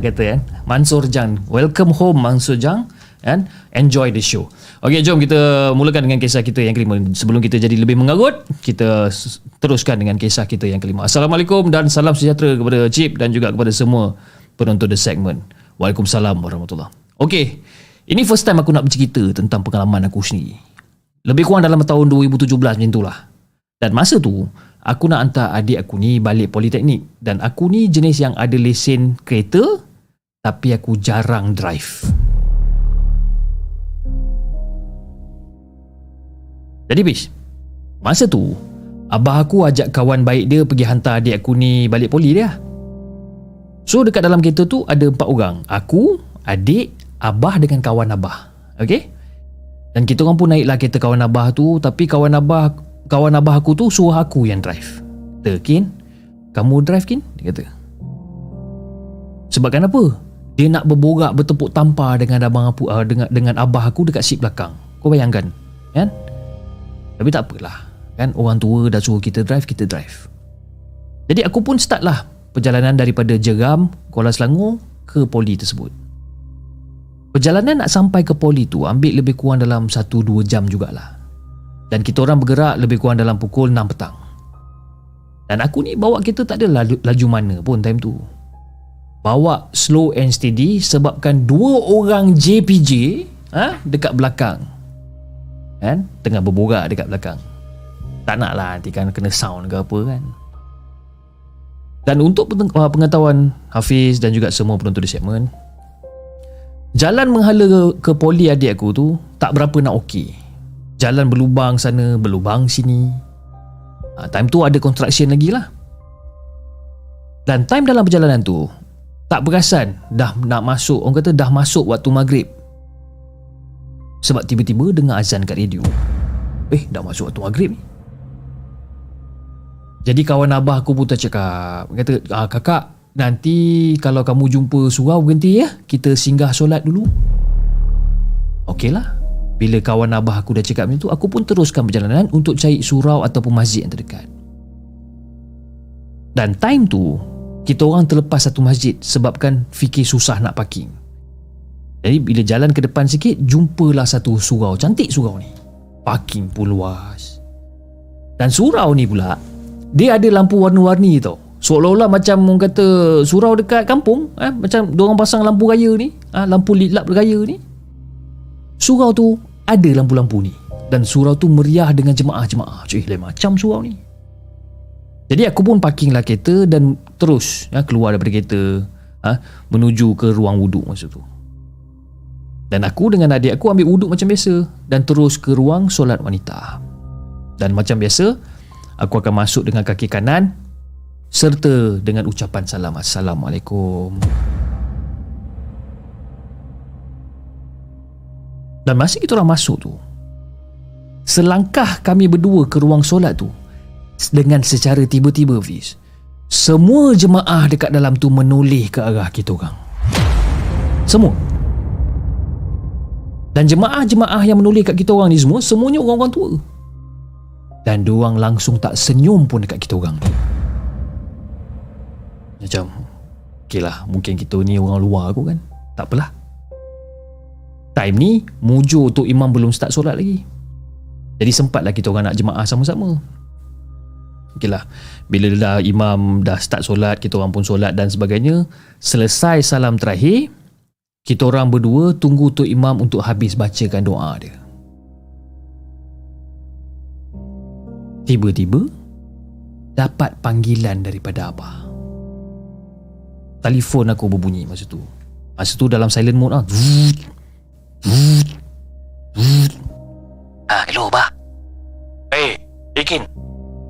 kata kan. Mansur Jang, welcome home Mansur Jang. and enjoy the show. Okey, jom kita mulakan dengan kisah kita yang kelima. Sebelum kita jadi lebih mengarut, kita teruskan dengan kisah kita yang kelima. Assalamualaikum dan salam sejahtera kepada Cip dan juga kepada semua penonton The Segment. Waalaikumsalam warahmatullahi. Okey, ini first time aku nak bercerita tentang pengalaman aku sendiri. Lebih kurang dalam tahun dua ribu tujuh belas macam itulah. Dan masa tu, aku nak hantar adik aku ni balik politeknik. Dan aku ni jenis yang ada lesen kereta, tapi aku jarang drive. Jadi bis, masa tu, abah aku ajak kawan baik dia pergi hantar adik aku ni balik poli dia. So dekat dalam kereta tu ada empat orang. Aku, adik, abah dengan kawan abah. Okay? Dan kita orang pun naiklah kereta kawan abah tu. Tapi kawan abah kawan abah aku tu suruh aku yang drive. Terkin, kamu drive Kin? Dia kata. Sebab kenapa? Dia nak berborak bertepuk tampar dengan abang aku, uh, dengan, dengan abah aku dekat seat belakang. Kau bayangkan, kan? Tapi tak apalah, kan, orang tua dah suruh kita drive, kita drive. Jadi aku pun start lah perjalanan daripada Jeram Kuala Selangor ke Poli tersebut. Perjalanan nak sampai ke Poli tu ambil lebih kurang dalam satu dua jam jugalah. Dan kita orang bergerak lebih kurang dalam pukul enam petang. Dan aku ni bawa kereta tak ada laju, laju mana pun time tu. Bawa slow and steady sebabkan dua orang J P J ha, dekat belakang. Kan? Tengah berborak dekat belakang. Tak nak lah nanti kan kena sound ke apa kan. Dan untuk pengetahuan Hafiz dan juga semua penonton The Segment, jalan menghala ke Poli adik aku tu tak berapa nak okey. Jalan berlubang sana, berlubang sini. Ha, time tu ada construction lagi lah. Dan time dalam perjalanan tu tak perasan dah nak masuk, orang kata dah masuk waktu maghrib. Sebab tiba-tiba dengar azan kat radio. Eh, dah masuk waktu maghrib ni. Jadi kawan abah aku pun tercakap, kata, ah, kakak, nanti kalau kamu jumpa surau berhenti ya, kita singgah solat dulu. Okey lah. Bila kawan abah aku dah cakap macam tu, aku pun teruskan perjalanan untuk cari surau ataupun masjid yang terdekat. Dan time tu, kita orang terlepas satu masjid sebabkan fikir susah nak parking. Jadi bila jalan ke depan sikit, jumpalah satu surau. Cantik surau ni. Parking pun luas. Dan surau ni pula, dia ada lampu warna-warni tau. Seolah-olah macam orang kata surau dekat kampung eh? Macam diorang pasang lampu raya ni eh? Lampu litlap raya ni. Surau tu ada lampu-lampu ni. Dan surau tu meriah dengan jemaah-jemaah. Cik, lain macam surau ni. Jadi aku pun parking lah kereta dan terus eh, keluar daripada kereta eh, menuju ke ruang wuduk masa tu. Dan aku dengan adik aku ambil wuduk macam biasa dan terus ke ruang solat wanita. Dan macam biasa, aku akan masuk dengan kaki kanan serta dengan ucapan salam, Assalamualaikum. Dan masa kita orang masuk tu, selangkah kami berdua ke ruang solat tu, dengan secara tiba-tiba Fiz, semua jemaah dekat dalam tu menoleh ke arah kita orang. Semua. Dan jemaah-jemaah yang menoleh kat kita orang ni semua, semuanya orang-orang tua. Dan diorang langsung tak senyum pun dekat kita orang tu. Macam, okey lah, mungkin kita ni orang luar aku kan, tak apalah. Time ni mujur tu imam belum start solat lagi. Jadi sempatlah kita orang nak jemaah sama-sama. Okey lah, bila dah imam dah start solat, kita orang pun solat dan sebagainya. Selesai salam terakhir, kita orang berdua tunggu tu imam untuk habis bacakan doa dia. Tiba-tiba dapat panggilan daripada abah. Telefon aku berbunyi masa tu. Masa tu dalam silent mode ah. Ah, hello abah. Eh, Ikin.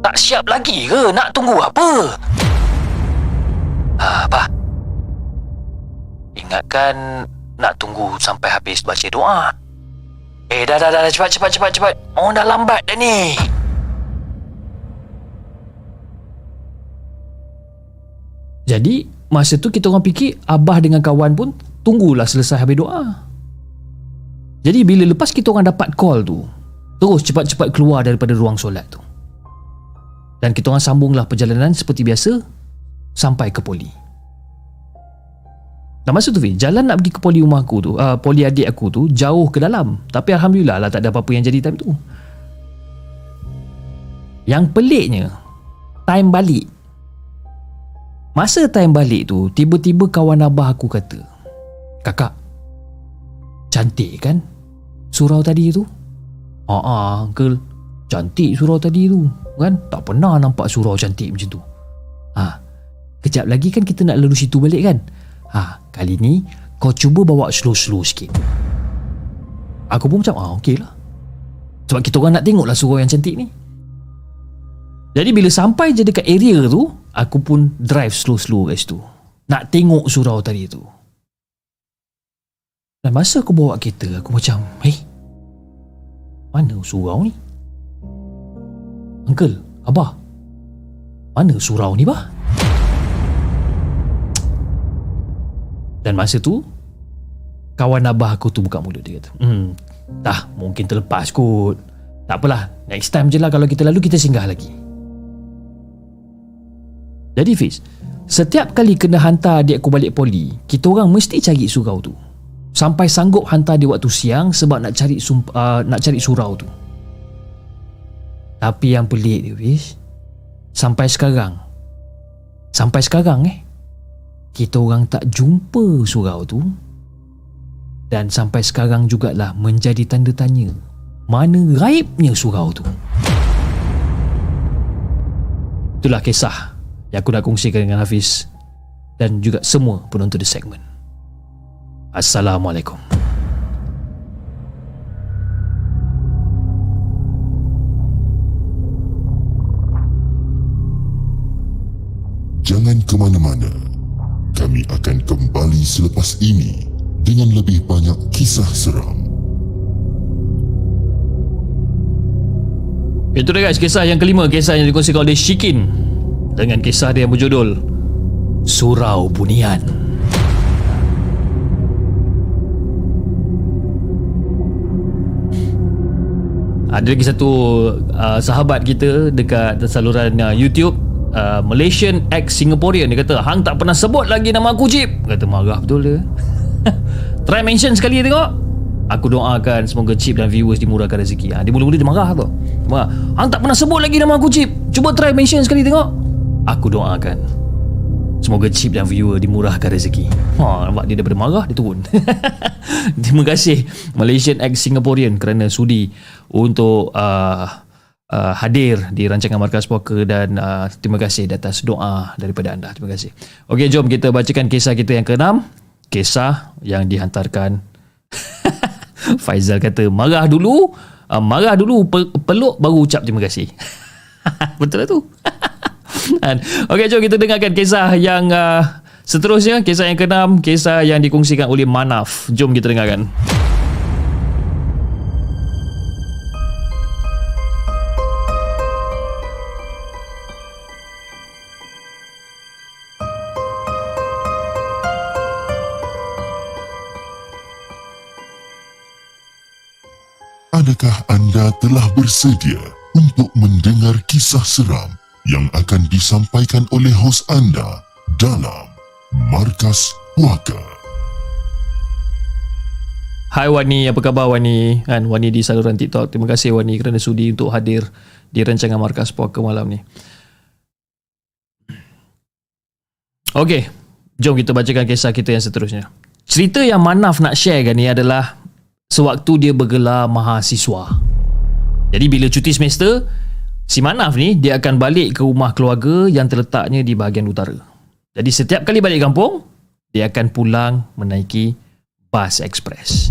Tak siap lagi ke? Nak tunggu apa? Ah, abah. Ingatkan nak tunggu sampai habis baca doa. Eh, dah dah dah, dah. cepat cepat cepat cepat. Orang dah lambat dah ni. Jadi masa tu kita orang fikir abah dengan kawan pun tunggulah selesai habis doa. Jadi bila lepas kita orang dapat call tu, terus cepat-cepat keluar daripada ruang solat tu. Dan kita orang sambunglah perjalanan seperti biasa sampai ke Poli. Nah, masa tu Fik, jalan nak pergi ke poli rumah aku tu, uh, poli adik aku tu jauh ke dalam. Tapi Alhamdulillah lah tak ada apa-apa yang jadi time tu. Yang peliknya, time balik. Masa time balik tu, tiba-tiba kawan abah aku kata, "Kakak, cantik kan surau tadi tu?" "Haa, uncle, cantik surau tadi tu kan? Tak pernah nampak surau cantik macam tu. Ha, kejap lagi kan kita nak lalu situ balik kan? Ha, kali ni kau cuba bawa slow-slow sikit." Aku pun macam, ah, okey lah, sebab kita orang nak tengok lah surau yang cantik ni. Jadi bila sampai je dekat area tu, aku pun drive slow-slow kat situ, nak tengok surau tadi tu. Dan masa aku bawa kereta, aku macam, "Hei, mana surau ni? Uncle, abah, mana surau ni bah?" Dan masa tu, kawan abah aku tu buka mulut, dia kata, "Hmm, dah mungkin terlepas kot. Tak apalah, next time je lah kalau kita lalu kita singgah lagi." Jadi Fiz, setiap kali kena hantar adik aku balik poli, kita orang mesti cari surau tu. Sampai sanggup hantar dia waktu siang sebab nak cari sump- uh, nak cari surau tu. Tapi yang pelik dia Fiz, sampai sekarang, sampai sekarang eh, kita orang tak jumpa surau tu. Dan sampai sekarang jugalah menjadi tanda tanya, mana gaibnya surau tu. Itulah kisah yang aku dah kongsikan dengan Hafiz dan juga semua penonton The Segment. Assalamualaikum. Jangan ke mana-mana. Kami akan kembali selepas ini dengan lebih banyak kisah seram. Itu dia guys, kisah yang kelima, kisah yang dikongsikan oleh Shikin dengan kisah dia yang berjudul Surau Bunian. Ada lagi satu uh, sahabat kita dekat saluran uh, YouTube, Uh, Malaysian ex Singaporean, dia kata, "Hang tak pernah sebut lagi nama aku Jip." Kata marah betul dia. Try mention sekali tengok. Aku doakan semoga Jip dan viewers dimurahkan rezeki. Ha, dia mula-mula dia marah tu. Marah. "Hang tak pernah sebut lagi nama aku Jip. Cuba try mention sekali tengok." Aku doakan semoga Jip dan viewer dimurahkan rezeki. Ha, nampak dia daripada marah dia turun. Terima kasih Malaysian ex Singaporean kerana sudi untuk uh, Uh, hadir di rancangan Markas Puaka, dan uh, terima kasih atas doa daripada anda. Terima kasih. Okey, jom kita bacakan kisah kita yang keenam. Kisah yang dihantarkan Faizal kata, "Marah dulu, uh, marah dulu peluk baru ucap terima kasih." Betul lah tu. Okey, jom kita dengarkan kisah yang uh, seterusnya, kisah yang keenam, kisah yang dikongsikan oleh Manaf. Jom kita dengarkan. Adakah anda telah bersedia untuk mendengar kisah seram yang akan disampaikan oleh hos anda dalam Markas Puaka? Hai Wani, apa khabar Wani? Kan, Wani di saluran TikTok. Terima kasih Wani kerana sudi untuk hadir di rancangan Markas Puaka malam ni. Okey, jom kita bacakan kisah kita yang seterusnya. Cerita yang Manaf nak sharekan ni adalah sewaktu dia bergelar mahasiswa. Jadi bila cuti semester, si Manaf ni dia akan balik ke rumah keluarga yang terletaknya di bahagian utara. Jadi setiap kali balik kampung, dia akan pulang menaiki bas ekspres.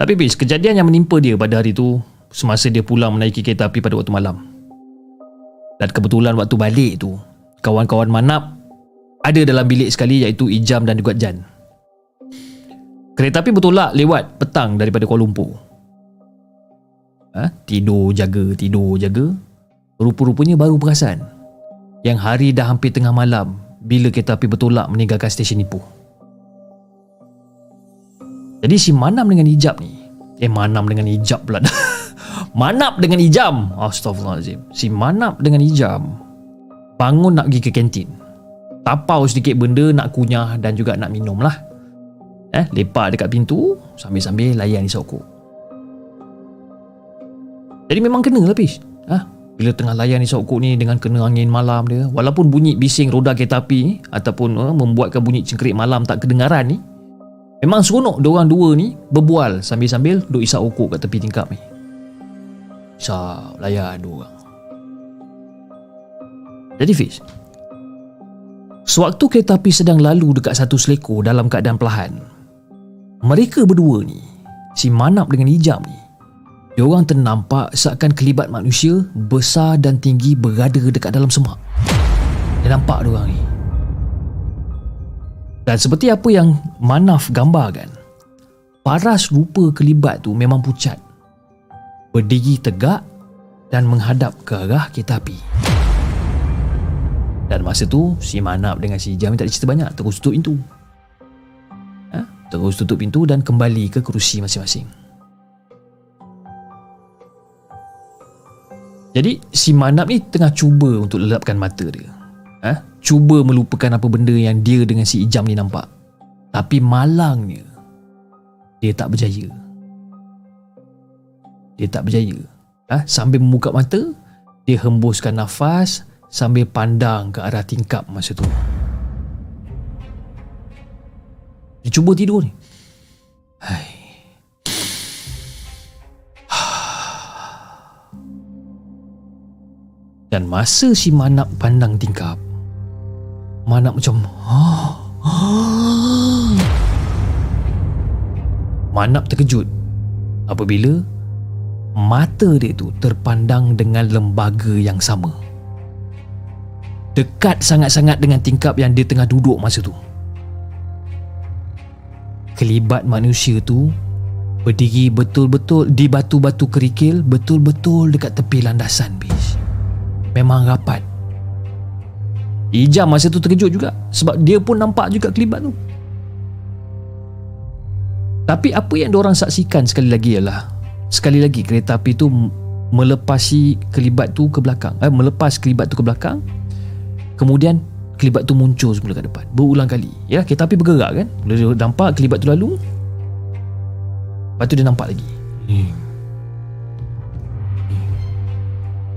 Tapi bis, kejadian yang menimpa dia pada hari tu semasa dia pulang menaiki kereta api pada waktu malam. Dan kebetulan waktu balik tu, kawan-kawan Manaf ada dalam bilik sekali, iaitu Ijam dan juga Jan. Kereta api bertolak lewat petang daripada Kuala Lumpur. Ha? Tidur jaga, tidur jaga. Rupa-rupanya baru perasan yang hari dah hampir tengah malam bila kereta api bertolak meninggalkan stesen Ipoh. Jadi si Manam dengan Ijam ni, eh Manam dengan Ijam pula. Manap dengan Ijam. Astaghfirullahalazim. Si Manap dengan Ijam bangun nak pergi ke kantin, tapau sedikit benda nak kunyah dan juga nak minum lah. Eh, lepak dekat pintu sambil-sambil layan isokok. Jadi memang kena lah Pish. Ha? Bila tengah layan isokok ni dengan kena angin malam dia, walaupun bunyi bising roda kereta api ni, ataupun uh, membuatkan bunyi cengkerik malam tak kedengaran ni, memang seronok diorang dua ni berbual sambil-sambil duduk isak okok kat tepi tingkap ni. Isak layan diorang. Jadi Fish, sewaktu kereta api sedang lalu dekat satu selekor dalam keadaan perlahan, mereka berdua ni, si Manap dengan Ijam ni, diorang ternampak seakan kelibat manusia besar dan tinggi berada dekat dalam semak. Dia nampak diorang ni. Dan seperti apa yang Manaf gambarkan, paras rupa kelibat tu memang pucat, berdiri tegak dan menghadap ke arah kereta api. Dan masa tu si Manap dengan si Ijam tak ada cerita banyak, terus tutup pintu. Ha? Terus tutup pintu dan kembali ke kerusi masing-masing. Jadi si Manap ni tengah cuba untuk lelapkan mata dia. Ha? Cuba melupakan apa benda yang dia dengan si Ijam ni nampak. Tapi malangnya, dia tak berjaya. Dia tak berjaya. Ha? Sambil membuka mata, dia hembuskan nafas sambil pandang ke arah tingkap masa tu. Dia cuba tidur ni. Hai. Dan masa si Manap pandang tingkap, Manap macam ah, ah. Manap terkejut apabila mata dia tu terpandang dengan lembaga yang sama, dekat sangat-sangat dengan tingkap yang dia tengah duduk masa tu. Kelibat manusia tu berdiri betul-betul di batu-batu kerikil, betul-betul dekat tepi landasan bis. Memang rapat. Ijam masa tu terkejut juga sebab dia pun nampak juga kelibat tu. Tapi apa yang diorang saksikan sekali lagi ialah, sekali lagi kereta api tu melepasi kelibat tu ke belakang, eh, melepas kelibat tu ke belakang, kemudian kelibat tu muncul semula ke depan, berulang kali. Ya, kereta api bergerak kan, dia nampak kelibat tu lalu, lepas tu dia nampak lagi. hmm.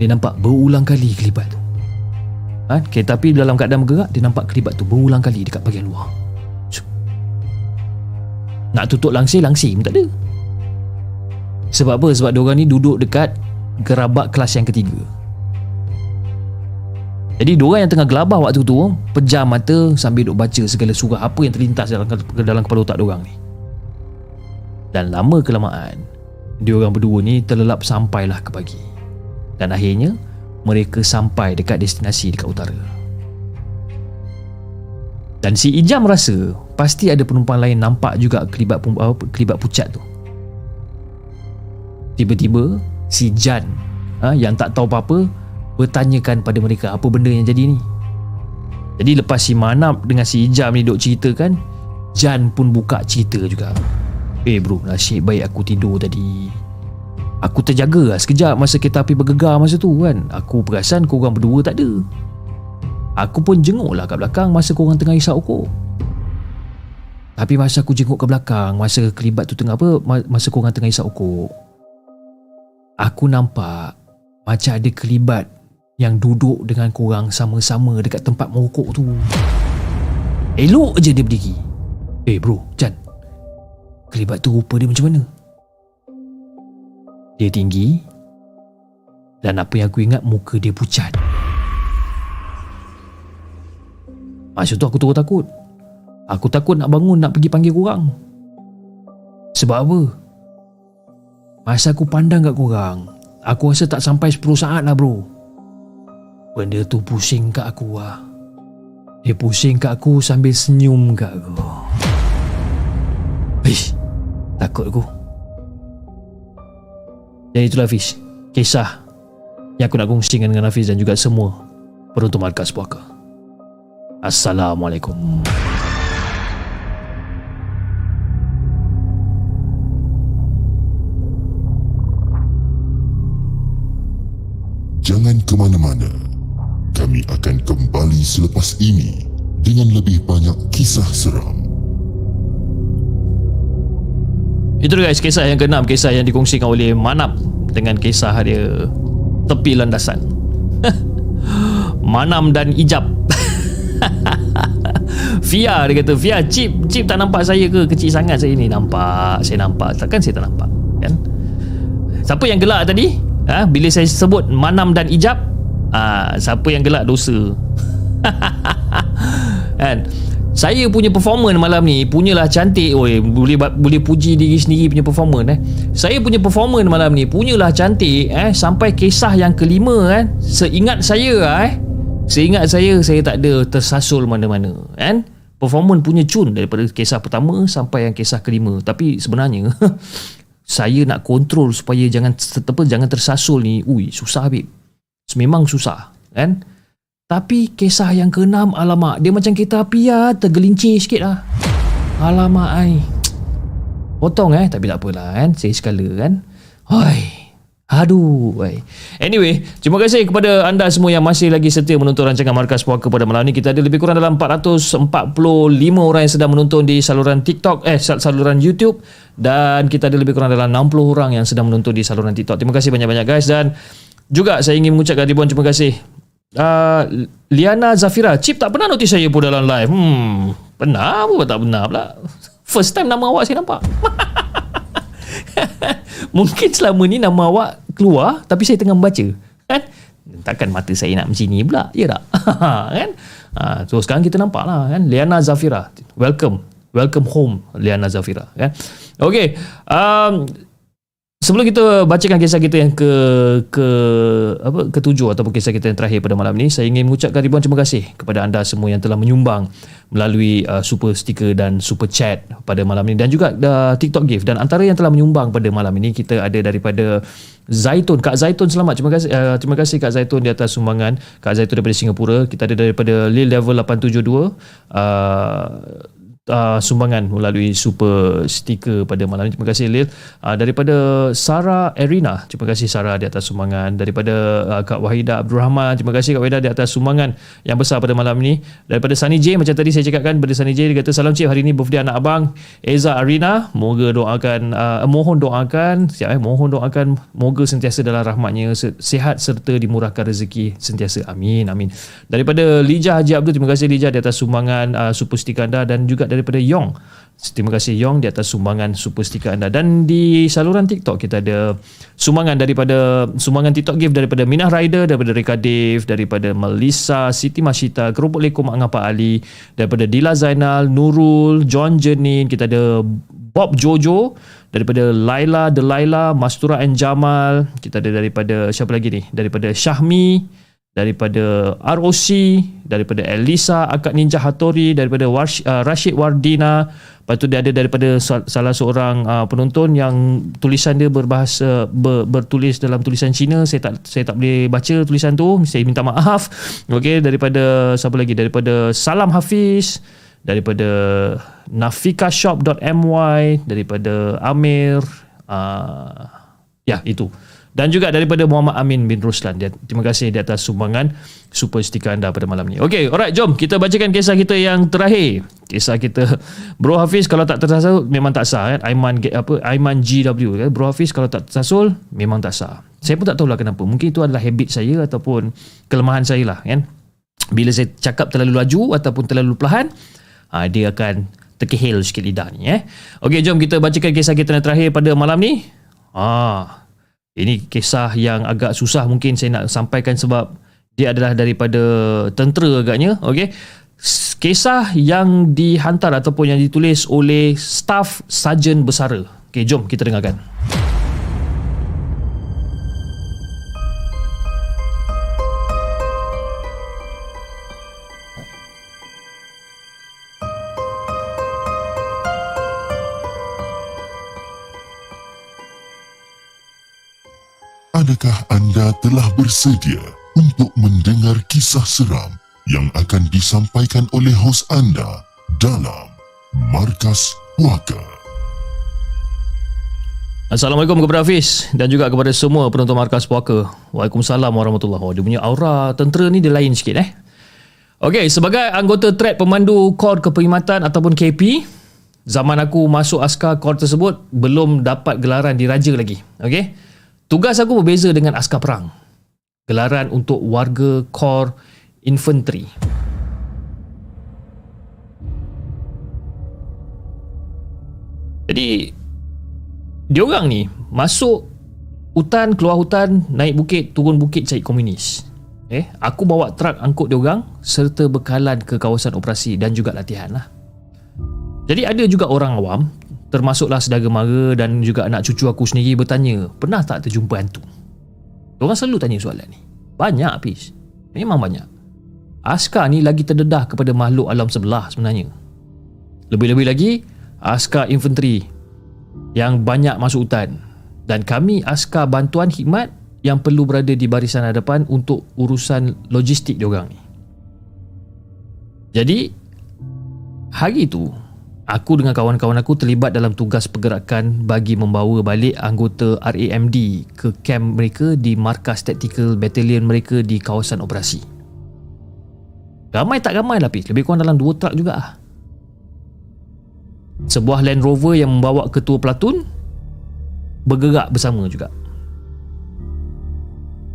Dia nampak berulang kali kelibat tu. Ha? Kereta api dalam keadaan bergerak, dia nampak kelibat tu berulang kali dekat bahagian luar. Nak tutup langsir-langsir pun tak ada. Sebab apa? Sebab diorang ni duduk dekat gerabak kelas yang ketiga. Jadi diorang yang tengah gelabah waktu tu pejam mata sambil duk baca segala surah apa yang terlintas dalam, dalam kepala otak diorang ni. Dan lama kelamaan, diorang berdua ni terlelap sampailah ke pagi. Dan akhirnya mereka sampai dekat destinasi dekat utara. Dan si Ijam rasa pasti ada penumpang lain nampak juga kelibat, kelibat pucat tu. Tiba-tiba si Jan ha, yang tak tahu apa-apa bertanyakan pada mereka apa benda yang jadi ni. Jadi lepas si Manap dengan si Ijam ni duk ceritakan, Jan pun buka cerita juga. Eh bro, nasib baik aku tidur tadi. Aku terjaga lah sekejap masa kereta api bergegar masa tu kan. Aku perasan korang berdua tak ada. Aku pun jenguk lah kat belakang masa korang tengah isap okok. Tapi masa aku jenguk ke belakang, masa kelibat tu tengah apa, masa korang tengah isap okok, aku nampak macam ada kelibat yang duduk dengan korang sama-sama dekat tempat merokok tu. Elok je dia berdiri. Eh bro, Jan, kelibat tu rupa dia macam mana? Dia tinggi, dan apa yang aku ingat, muka dia pucat. Masa tu aku terus takut. Aku takut nak bangun nak pergi panggil korang. Sebab apa? Masa aku pandang kat korang, aku rasa tak sampai sepuluh saat lah bro. Benda tu pusing kat aku lah. Dia pusing kat aku sambil senyum kat aku. Ish, takut aku. Dan itulah Hafiz, kisah yang aku nak kongsikan dengan Hafiz dan juga semua penonton Markas Puaka. Assalamualaikum. Jangan ke mana-mana. Kami kami akan kembali selepas ini dengan lebih banyak kisah seram. Itu guys, kisah yang keenam, kisah yang dikongsikan oleh Manap dengan kisah dia tepi landasan. Manam dan Ijab. Fia, dia kata, Fia, Cip, Cip tak nampak saya ke? Kecil sangat saya ni. Nampak, saya nampak. Takkan saya tak nampak, kan? Siapa yang gelak tadi? Ha? Bila saya sebut Manam dan Ijab, ha, siapa yang gelak dosa. Kan? Saya punya performance malam ni punyalah cantik. Oi, boleh boleh puji diri sendiri punya performance eh. Saya punya performance malam ni punyalah cantik eh sampai kisah yang kelima kan. Eh. Seingat saya eh. Seingat saya saya tak ada tersasul mana-mana kan. Eh. Performance punya cun daripada kisah pertama sampai yang kisah kelima. Tapi sebenarnya saya nak kontrol supaya jangan apa jangan tersasul ni. Ui, susah habis. Memang susah kan. Tapi kisah yang keenam, alamak, dia macam kereta api lah, tergelincir sikit lah. Alamak, ai. Potong eh, tapi tak apalah kan, saya sekala kan. Hai. Aduh, hai. Anyway, terima kasih kepada anda semua yang masih lagi setia menonton rancangan Markas Puaka pada malam ni. Kita ada lebih kurang dalam empat ratus empat puluh lima orang yang sedang menonton di saluran TikTok, eh saluran YouTube. Dan kita ada lebih kurang dalam enam puluh orang yang sedang menonton di saluran TikTok. Terima kasih banyak-banyak guys. Dan juga saya ingin mengucapkan ribuan terima kasih. Uh, Liana Zafira, Cip tak pernah notice saya pun dalam live. Hmm, pernah pun tak pernah pula. First time nama awak saya nampak. Mungkin selama ni nama awak keluar tapi saya tengah membaca kan? Takkan mata saya nak macam ni pula, ya tak? Kan? Uh, so sekarang kita nampak lah kan? Liana Zafira, welcome welcome home Liana Zafira kan? Okay, um, sebelum kita bacakan kisah kita yang ke ke apa ketujuh ataupun kisah kita yang terakhir pada malam ni, saya ingin mengucapkan ribuan terima kasih kepada anda semua yang telah menyumbang melalui uh, super sticker dan super chat pada malam ni dan juga uh, TikTok gift. Dan antara yang telah menyumbang pada malam ini kita ada daripada Zaitun. Kak Zaitun selamat. Terima kasih uh, terima kasih Kak Zaitun di atas sumbangan. Kak Zaitun daripada Singapura. Kita ada daripada Lil Level lapan tujuh dua uh, Uh, sumbangan melalui super stiker pada malam ini. Terima kasih Lil. Uh, daripada Sarah Erina, terima kasih Sarah di atas sumbangan. Daripada uh, Kak Wahida Abdul Rahman, terima kasih Kak Wahida di atas sumbangan yang besar pada malam ini. Daripada Sunny J, macam tadi saya cakapkan, daripada Sunny J dia kata, salam Cip, hari ini birthday anak abang Eza Arina, moga doakan uh, mohon doakan siap eh mohon doakan moga sentiasa dalam rahmatnya sihat serta dimurahkan rezeki sentiasa, amin amin. Daripada Lijah Haji Abdul, terima kasih Lijah di atas sumbangan uh, super stiker anda. Dan juga daripada Yong, terima kasih Yong di atas sumbangan super stiker anda. Dan di saluran TikTok kita ada sumbangan daripada sumbangan TikTok gift daripada Minah Rider, daripada Rika Dave, daripada Melissa, Siti Mashita, Kerupuk Leko Mak Ngapa Ali, daripada Dila Zainal, Nurul, John Jenin, kita ada Bob Jojo, daripada Laila Delaila, Mastura and Jamal, kita ada daripada siapa lagi ni, daripada Syahmi, daripada R O C, daripada Elisa, Akak Ninja Hattori, daripada Warsh, uh, Rashid Wardina. Lepas tu dia ada daripada salah seorang uh, penonton yang tulisan dia berbahasa ber, bertulis dalam tulisan Cina. Saya tak saya tak boleh baca tulisan tu, saya minta maaf. Okey, daripada siapa lagi, daripada Salam Hafiz, daripada nafikashop.my, daripada Amir, uh, ya itu. Dan juga daripada Muhammad Amin bin Ruslan. Terima kasih di atas sumbangan super stiker anda pada malam ni. Okay, alright, jom kita bacakan kisah kita yang terakhir. Kisah kita, Bro Hafiz kalau tak tersasul memang tak sah kan. Aiman apa Aiman G W, Bro Hafiz kalau tak tersasul memang tak sah. Saya pun tak tahulah kenapa. Mungkin itu adalah habit saya ataupun kelemahan saya lah kan. Bila saya cakap terlalu laju ataupun terlalu perlahan, dia akan terkehil sikit lidah ni eh. Okay, jom kita bacakan kisah kita yang terakhir pada malam ni. Ah, ini kisah yang agak susah mungkin saya nak sampaikan sebab dia adalah daripada tentera agaknya. Okey. Kisah yang dihantar ataupun yang ditulis oleh staf Sarjan Bersara. Okey, jom kita dengarkan. Adakah anda telah bersedia untuk mendengar kisah seram yang akan disampaikan oleh hos anda dalam Markas Puaka? Assalamualaikum kepada Hafiz dan juga kepada semua penonton Markas Puaka. Waalaikumsalam warahmatullahi wabarakatuh. Dia punya aura tentera ni dia lain sikit eh. Okey, sebagai anggota trek pemandu Kor Keperkhidmatan ataupun K P, zaman aku masuk askar Kor tersebut belum dapat gelaran diraja lagi. Okey. Tugas aku berbeza dengan askar perang. Gelaran untuk warga Kor Infantry. Jadi diorang ni masuk hutan, keluar hutan, naik bukit, turun bukit cari komunis. Eh, aku bawa truk angkut diorang serta bekalan ke kawasan operasi dan juga latihan lah. Jadi ada juga orang awam, termasuklah saudara mara dan juga anak cucu aku sendiri bertanya, pernah tak terjumpa hantu? Diorang selalu tanya soalan ni. Banyak habis. Memang banyak. Askar ni lagi terdedah kepada makhluk alam sebelah sebenarnya. Lebih-lebih lagi, askar infanteri yang banyak masuk hutan, dan kami askar bantuan khidmat yang perlu berada di barisan hadapan untuk urusan logistik diorang ni. Jadi hari tu aku dengan kawan-kawan aku terlibat dalam tugas pergerakan bagi membawa balik anggota R A M D ke kamp mereka di markas taktikal batalion mereka di kawasan operasi. Ramai tak ramai lah Pis, lebih kurang dalam dua truk juga lah. Sebuah Land Rover yang membawa ketua pelatun bergerak bersama juga.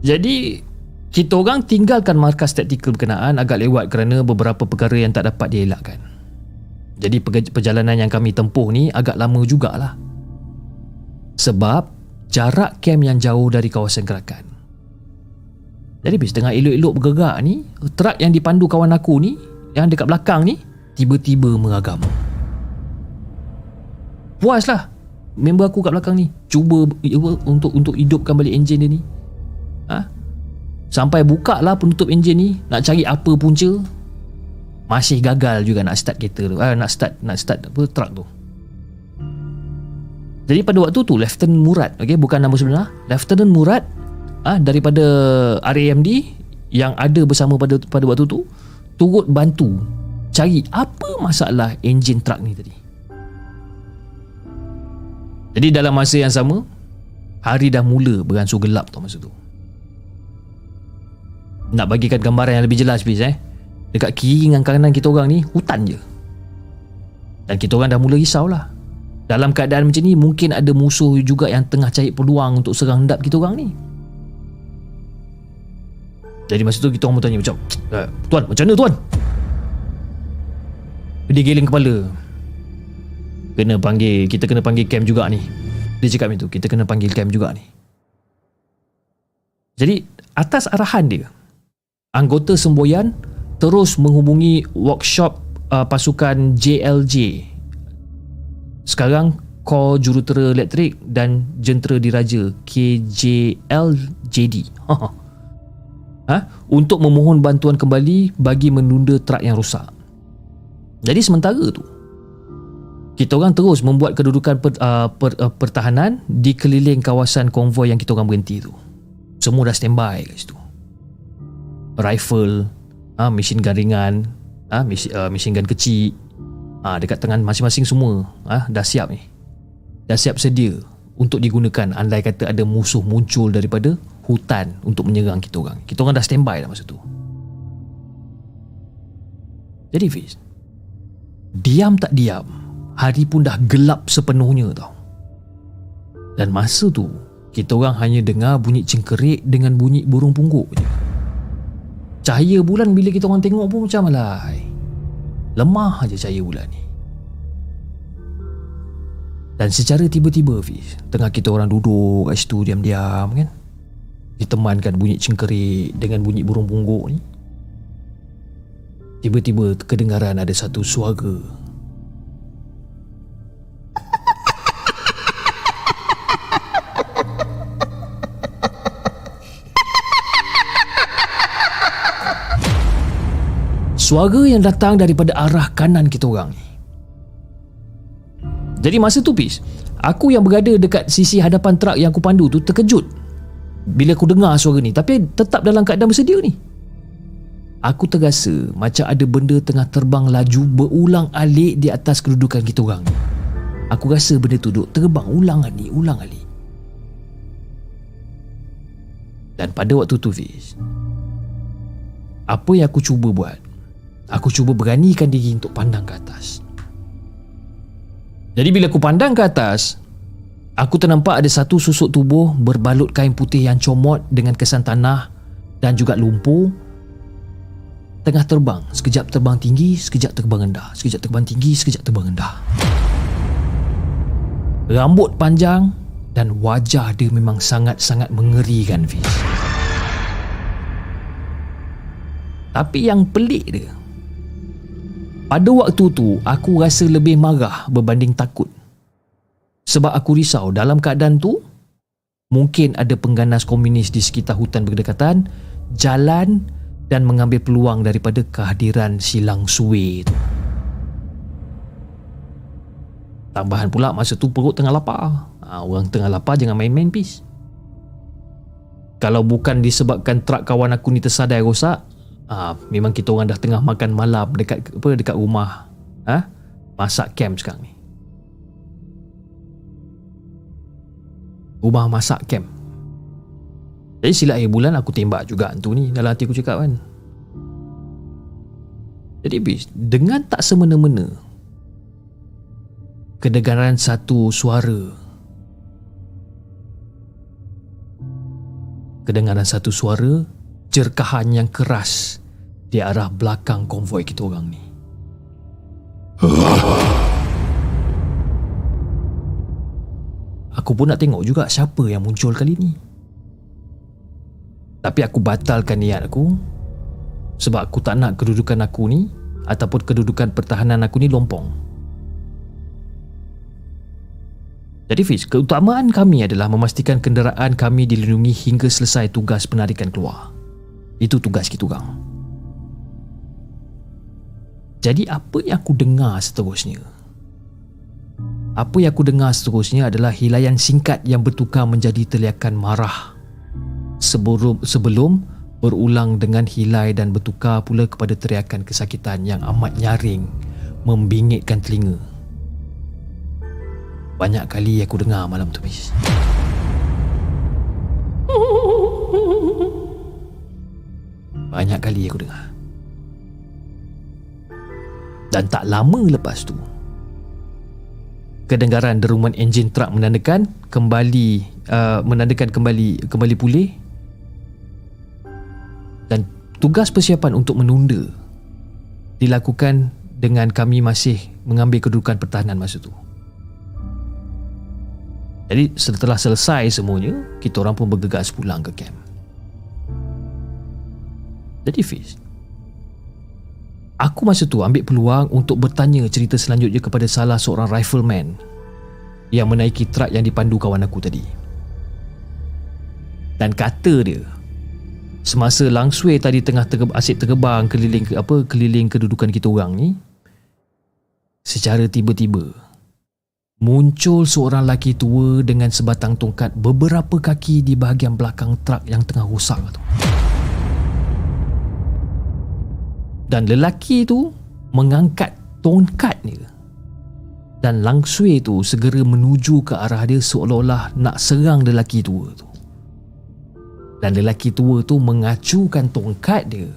Jadi kita orang tinggalkan markas taktikal berkenaan agak lewat kerana beberapa perkara yang tak dapat dielakkan. Jadi perjalanan yang kami tempuh ni agak lama jugalah, sebab jarak kem yang jauh dari kawasan gerakan. Jadi bis tengah elok-elok bergerak ni, truk yang dipandu kawan aku ni yang dekat belakang ni tiba-tiba meragam. Puaslah member aku kat belakang ni cuba untuk untuk hidupkan balik enjin dia ni. Ha? Sampai buka lah penutup enjin ni, nak cari apa punca, masih gagal juga nak start kereta tu. Ha, nak start nak start apa truk tu. Jadi pada waktu tu Lieutenant Murad, okey, bukan nama sebenar, Lieutenant Murad ah ha, daripada R A M D yang ada bersama pada pada waktu tu turut bantu cari apa masalah enjin truk ni tadi. Jadi dalam masa yang sama, hari dah mula beransur gelap tau masa tu. Nak bagikan gambaran yang lebih jelas please eh. Dekat kiri dengan kanan kita orang ni hutan je. Dan kita orang dah mula risaulah. Dalam keadaan macam ni mungkin ada musuh juga yang tengah cari peluang untuk serang hendap kita orang ni. Jadi masa tu kita orang bertanya macam, "Tuan, macam mana tuan?" Dia geleng kepala. Kena panggil, kita kena panggil camp juga ni. Dia cakap macam tu, kita kena panggil camp juga ni. Jadi atas arahan dia, anggota semboyan terus menghubungi workshop uh, pasukan J L J. Sekarang Kor Jurutera Elektrik dan Jentera Diraja K J L J D. Ha? Ha? Untuk memohon bantuan kembali bagi menunda truk yang rosak. Jadi sementara tu kita orang terus membuat kedudukan per, uh, per, uh, pertahanan di keliling kawasan konvoi yang kita orang berhenti tu. Semua dah standby kat situ. Rifle, ah ha, mesin gun ringan, ah ha, mesin, uh, mesin gun kecil, ah ha, dekat tangan masing-masing semua, ah ha, dah siap ni. Dah siap sedia untuk digunakan andai kata ada musuh muncul daripada hutan untuk menyerang kita orang. Kita orang dah standby dah masa tu. Jadi Fiz, diam tak diam, hari pun dah gelap sepenuhnya tau. Dan masa tu kita orang hanya dengar bunyi cengkerik dengan bunyi burung pungguk je. Cahaya bulan bila kita orang tengok pun macam alai, lemah aje cahaya bulan ni. Dan secara tiba-tiba Fiz, tengah kita orang duduk kat situ diam-diam kan, ditemankan bunyi cengkerik dengan bunyi burung pungguk ni, tiba-tiba kedengaran ada satu suara. Suara yang datang daripada arah kanan kita orang ni. Jadi masa tu Pis, aku yang berada dekat sisi hadapan truk yang aku pandu tu terkejut bila aku dengar suara ni, tapi tetap dalam keadaan bersedia ni. Aku terasa macam ada benda tengah terbang laju berulang-alik di atas kedudukan kita orang ni. Aku rasa benda tu duk terbang ulang-alik, ulang-alik. Dan pada waktu tu Fiz, apa yang aku cuba buat, aku cuba beranikan diri untuk pandang ke atas. Jadi bila aku pandang ke atas, aku ternampak ada satu susuk tubuh berbalut kain putih yang comot dengan kesan tanah dan juga lumpur, tengah terbang. Sekejap terbang tinggi, sekejap terbang rendah, sekejap terbang tinggi, sekejap terbang rendah. Rambut panjang dan wajah dia memang sangat-sangat mengerikan, Fiz. Tapi yang pelik dia, pada waktu tu aku rasa lebih marah berbanding takut. Sebab aku risau dalam keadaan tu mungkin ada pengganas komunis di sekitar hutan berdekatan jalan dan mengambil peluang daripada kehadiran si LANGSUIR tu. Tambahan pula masa tu perut tengah lapar. Ha, orang tengah lapar jangan main-main, Pis. Kalau bukan disebabkan truk kawan aku ni tersadai rosak, ha, memang kita orang dah tengah makan malam dekat apa dekat rumah. Ha? Masak camp sekarang ni. Rumah masak camp. Jadi sila akhir bulan aku tembak juga tu ni, dalam hati aku cakap kan. Jadi bis, dengan tak semena-mena kedengaran satu suara. Kedengaran satu suara jerkahan yang keras di arah belakang konvoi kita orang ni. Aku pun nak tengok juga siapa yang muncul kali ni. Tapi aku batalkan niat aku sebab aku tak nak kedudukan aku ni ataupun kedudukan pertahanan aku ni lompong. Jadi Fiz, keutamaan kami adalah memastikan kenderaan kami dilindungi hingga selesai tugas penarikan keluar. Itu tugas kita orang. Jadi apa yang aku dengar seterusnya? Apa yang aku dengar seterusnya adalah hilaian singkat yang bertukar menjadi teriakan marah sebelum, sebelum berulang dengan hilai dan bertukar pula kepada teriakan kesakitan yang amat nyaring membingitkan telinga. Banyak kali aku dengar malam tu, Miss. Banyak kali aku dengar. Dan tak lama lepas tu, kedengaran deruman enjin truk menandakan kembali uh, menandakan kembali kembali pulih dan tugas persiapan untuk menunda dilakukan dengan kami masih mengambil kedudukan pertahanan masa tu. Jadi setelah selesai semuanya, kita orang pun bergegas pulang ke kamp. Jadi Fiz, aku masa tu ambil peluang untuk bertanya cerita selanjutnya kepada salah seorang rifleman yang menaiki truk yang dipandu kawan aku tadi. Dan kata dia, semasa LANGSUIR tadi tengah terge- asyik tergebang keliling apa keliling kedudukan kita orang ni, secara tiba-tiba muncul seorang lelaki tua dengan sebatang tongkat beberapa kaki di bahagian belakang truk yang tengah rosak tu. Dan lelaki tu mengangkat tongkat dia. Dan LANGSUIR tu segera menuju ke arah dia seolah-olah nak serang lelaki tua tu. Dan lelaki tua tu mengacukan tongkat dia,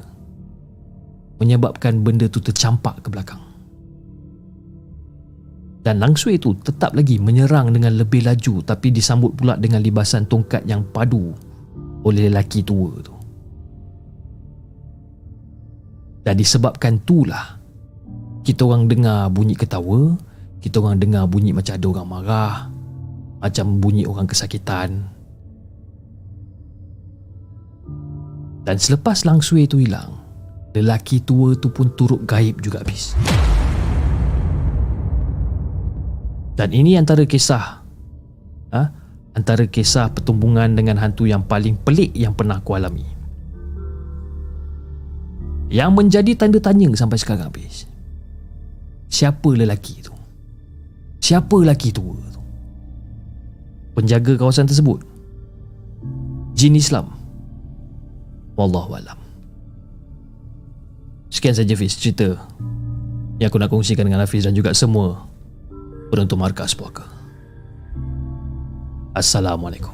menyebabkan benda tu tercampak ke belakang. Dan LANGSUIR tu tetap lagi menyerang dengan lebih laju, tapi disambut pula dengan libasan tongkat yang padu oleh lelaki tua tu. Dan disebabkan itulah kita orang dengar bunyi ketawa, kita orang dengar bunyi macam ada orang marah, macam bunyi orang kesakitan. Dan selepas LANGSUIR tu hilang, lelaki tua tu pun turut gaib juga, habis. Dan ini antara kisah ha? antara kisah pertumbungan dengan hantu yang paling pelik yang pernah aku alami, yang menjadi tanda tanya sampai sekarang, Pis. Siapa lelaki tu? Siapa lelaki tua tu? Penjaga kawasan tersebut? Jin Islam? Wallahualam. Sekian saja, Fiz, cerita yang aku nak kongsikan dengan Hafiz dan juga semua penonton Markas Puaka. Assalamualaikum.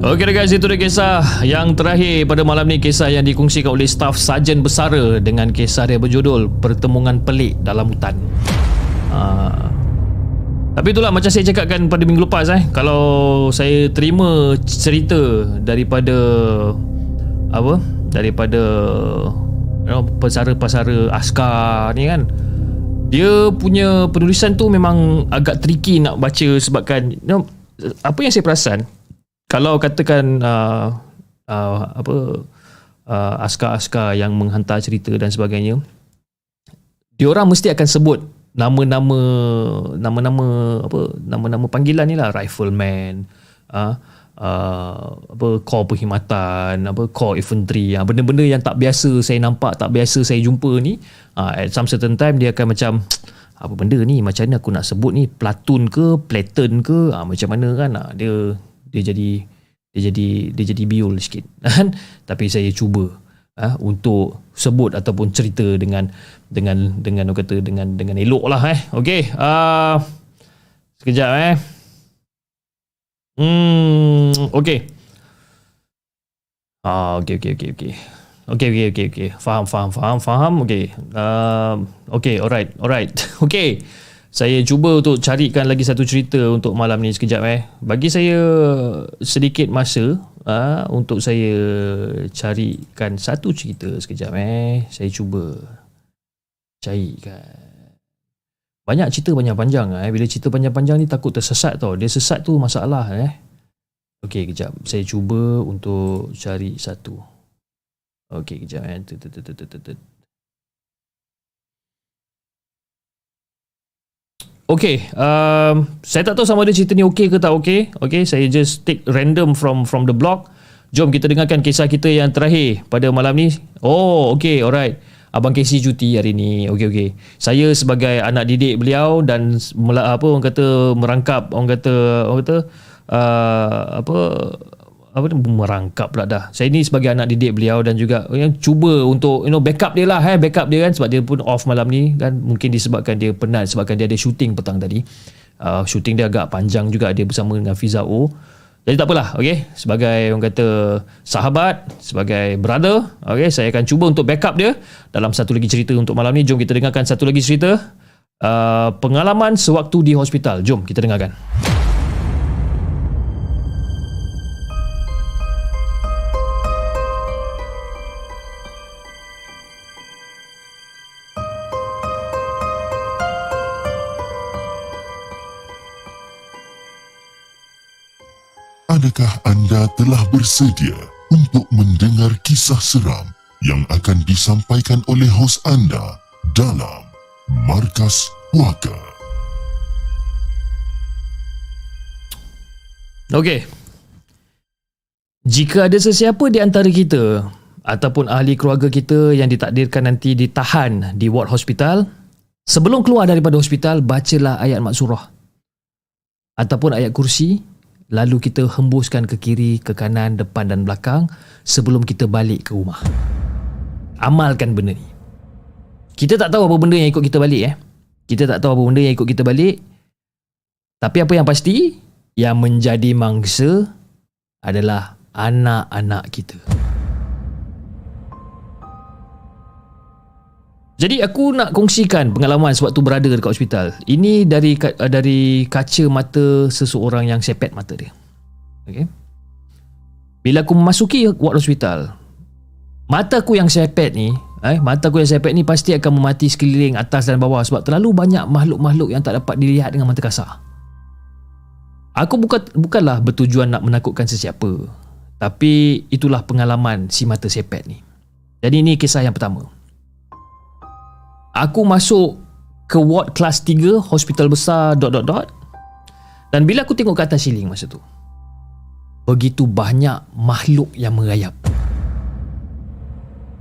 Okey guys, itu dia kisah yang terakhir pada malam ni, kisah yang dikongsikan oleh staf sarjan bersara dengan kisah dia berjudul Pertemuan Pelik Dalam Hutan. Aa, tapi itulah macam saya cakapkan pada minggu lepas eh, kalau saya terima cerita daripada apa? Daripada you know, pesara-pesara askar ni kan. Dia punya penulisan tu memang agak tricky nak baca sebabkan you know, apa yang saya perasan, kalau katakan uh, uh, apa uh, askar-askar yang menghantar cerita dan sebagainya, diorang mesti akan sebut nama-nama nama-nama apa nama-nama panggilan ni lah, rifleman, uh, uh, apa korps perkhidmatan, apa korps infantry, uh, benda-benda yang tak biasa saya nampak, tak biasa saya jumpa ni. Uh, at some certain time dia akan macam, apa benda ni, macam mana aku nak sebut ni, platoon ke platoon ke, uh, macam mana kan, uh, dia dia jadi dia jadi dia jadi biul sikit kan, tapi saya cuba ha, untuk sebut ataupun cerita dengan dengan dengan orang kata dengan dengan eloklah eh. Okey, uh, sekejap eh. Hmm okey. Ah okey okey okey okey. Okey okey okey okey. Faham faham faham faham okey. Uh, okey alright alright. Okey. Saya cuba untuk carikan lagi satu cerita untuk malam ni sekejap eh. Bagi saya sedikit masa ha, untuk saya carikan satu cerita sekejap eh. Saya cuba carikan. Banyak cerita banyak panjang eh. Bila cerita panjang-panjang ni takut tersesat tau. Dia sesat tu masalah eh. Okey kejap. Saya cuba untuk cari satu. Okey kejap eh. Okay, um, saya tak tahu sama ada cerita ni okey ke tak okey. Okay, saya just take random from from the blog. Jom kita dengarkan kisah kita yang terakhir pada malam ni. Oh, okay, alright. Abang Casey cuti hari ni. Okay, okay. Saya sebagai anak didik beliau dan apa orang kata merangkap, orang kata orang kata uh, apa apa merangkap pula dah. Saya ni sebagai anak didik beliau dan juga yang cuba untuk you know backup dia lah eh, backup dia kan, sebab dia pun off malam ni kan, mungkin disebabkan dia penat sebabkan dia ada shooting petang tadi. Uh, shooting dia agak panjang juga, dia bersama dengan Fizao. Jadi tak apalah, okey. Sebagai orang kata sahabat, sebagai brother, okey, saya akan cuba untuk backup dia dalam satu lagi cerita untuk malam ni. Jom kita dengarkan satu lagi cerita. Uh, pengalaman sewaktu di hospital. Jom kita dengarkan. Adakah anda telah bersedia untuk mendengar kisah seram yang akan disampaikan oleh hos anda dalam Markas Puaka? Okey. Jika ada sesiapa di antara kita ataupun ahli keluarga kita yang ditakdirkan nanti ditahan di ward hospital, sebelum keluar daripada hospital, bacalah ayat maksurah ataupun ayat kursi. Lalu kita hembuskan ke kiri, ke kanan, depan dan belakang sebelum kita balik ke rumah. Amalkan benda ni. Kita tak tahu apa benda yang ikut kita balik eh. Kita tak tahu apa benda yang ikut kita balik. Tapi apa yang pasti, yang menjadi mangsa adalah anak-anak kita. Jadi aku nak kongsikan pengalaman sewaktu berada dekat hospital. Ini dari dari kaca mata seseorang yang sepet mata dia. Okey. Bila aku memasuki ward hospital, mata aku yang sepet ni, eh, mata aku yang sepet ni pasti akan memati sekeliling atas dan bawah sebab terlalu banyak makhluk-makhluk yang tak dapat dilihat dengan mata kasar. Aku bukan bukanlah bertujuan nak menakutkan sesiapa, tapi itulah pengalaman si mata sepet ni. Jadi ini kisah yang pertama. Aku masuk ke ward kelas tiga, hospital besar, dot dot dot. Dan bila aku tengok ke atas siling masa tu, begitu banyak makhluk yang merayap.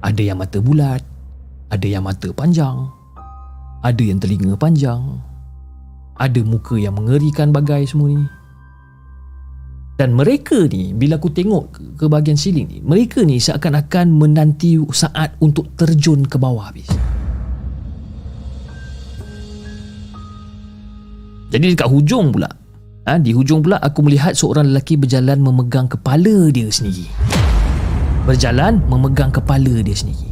Ada yang mata bulat, ada yang mata panjang, Ada yang telinga panjang, ada muka yang mengerikan bagai semua ni. Dan mereka ni, bila aku tengok ke bahagian siling ni, mereka ni seakan-akan menanti saat untuk terjun ke bawah habis. Jadi dekat hujung pula, ha, di hujung pula aku melihat seorang lelaki berjalan memegang kepala dia sendiri. Berjalan memegang kepala dia sendiri.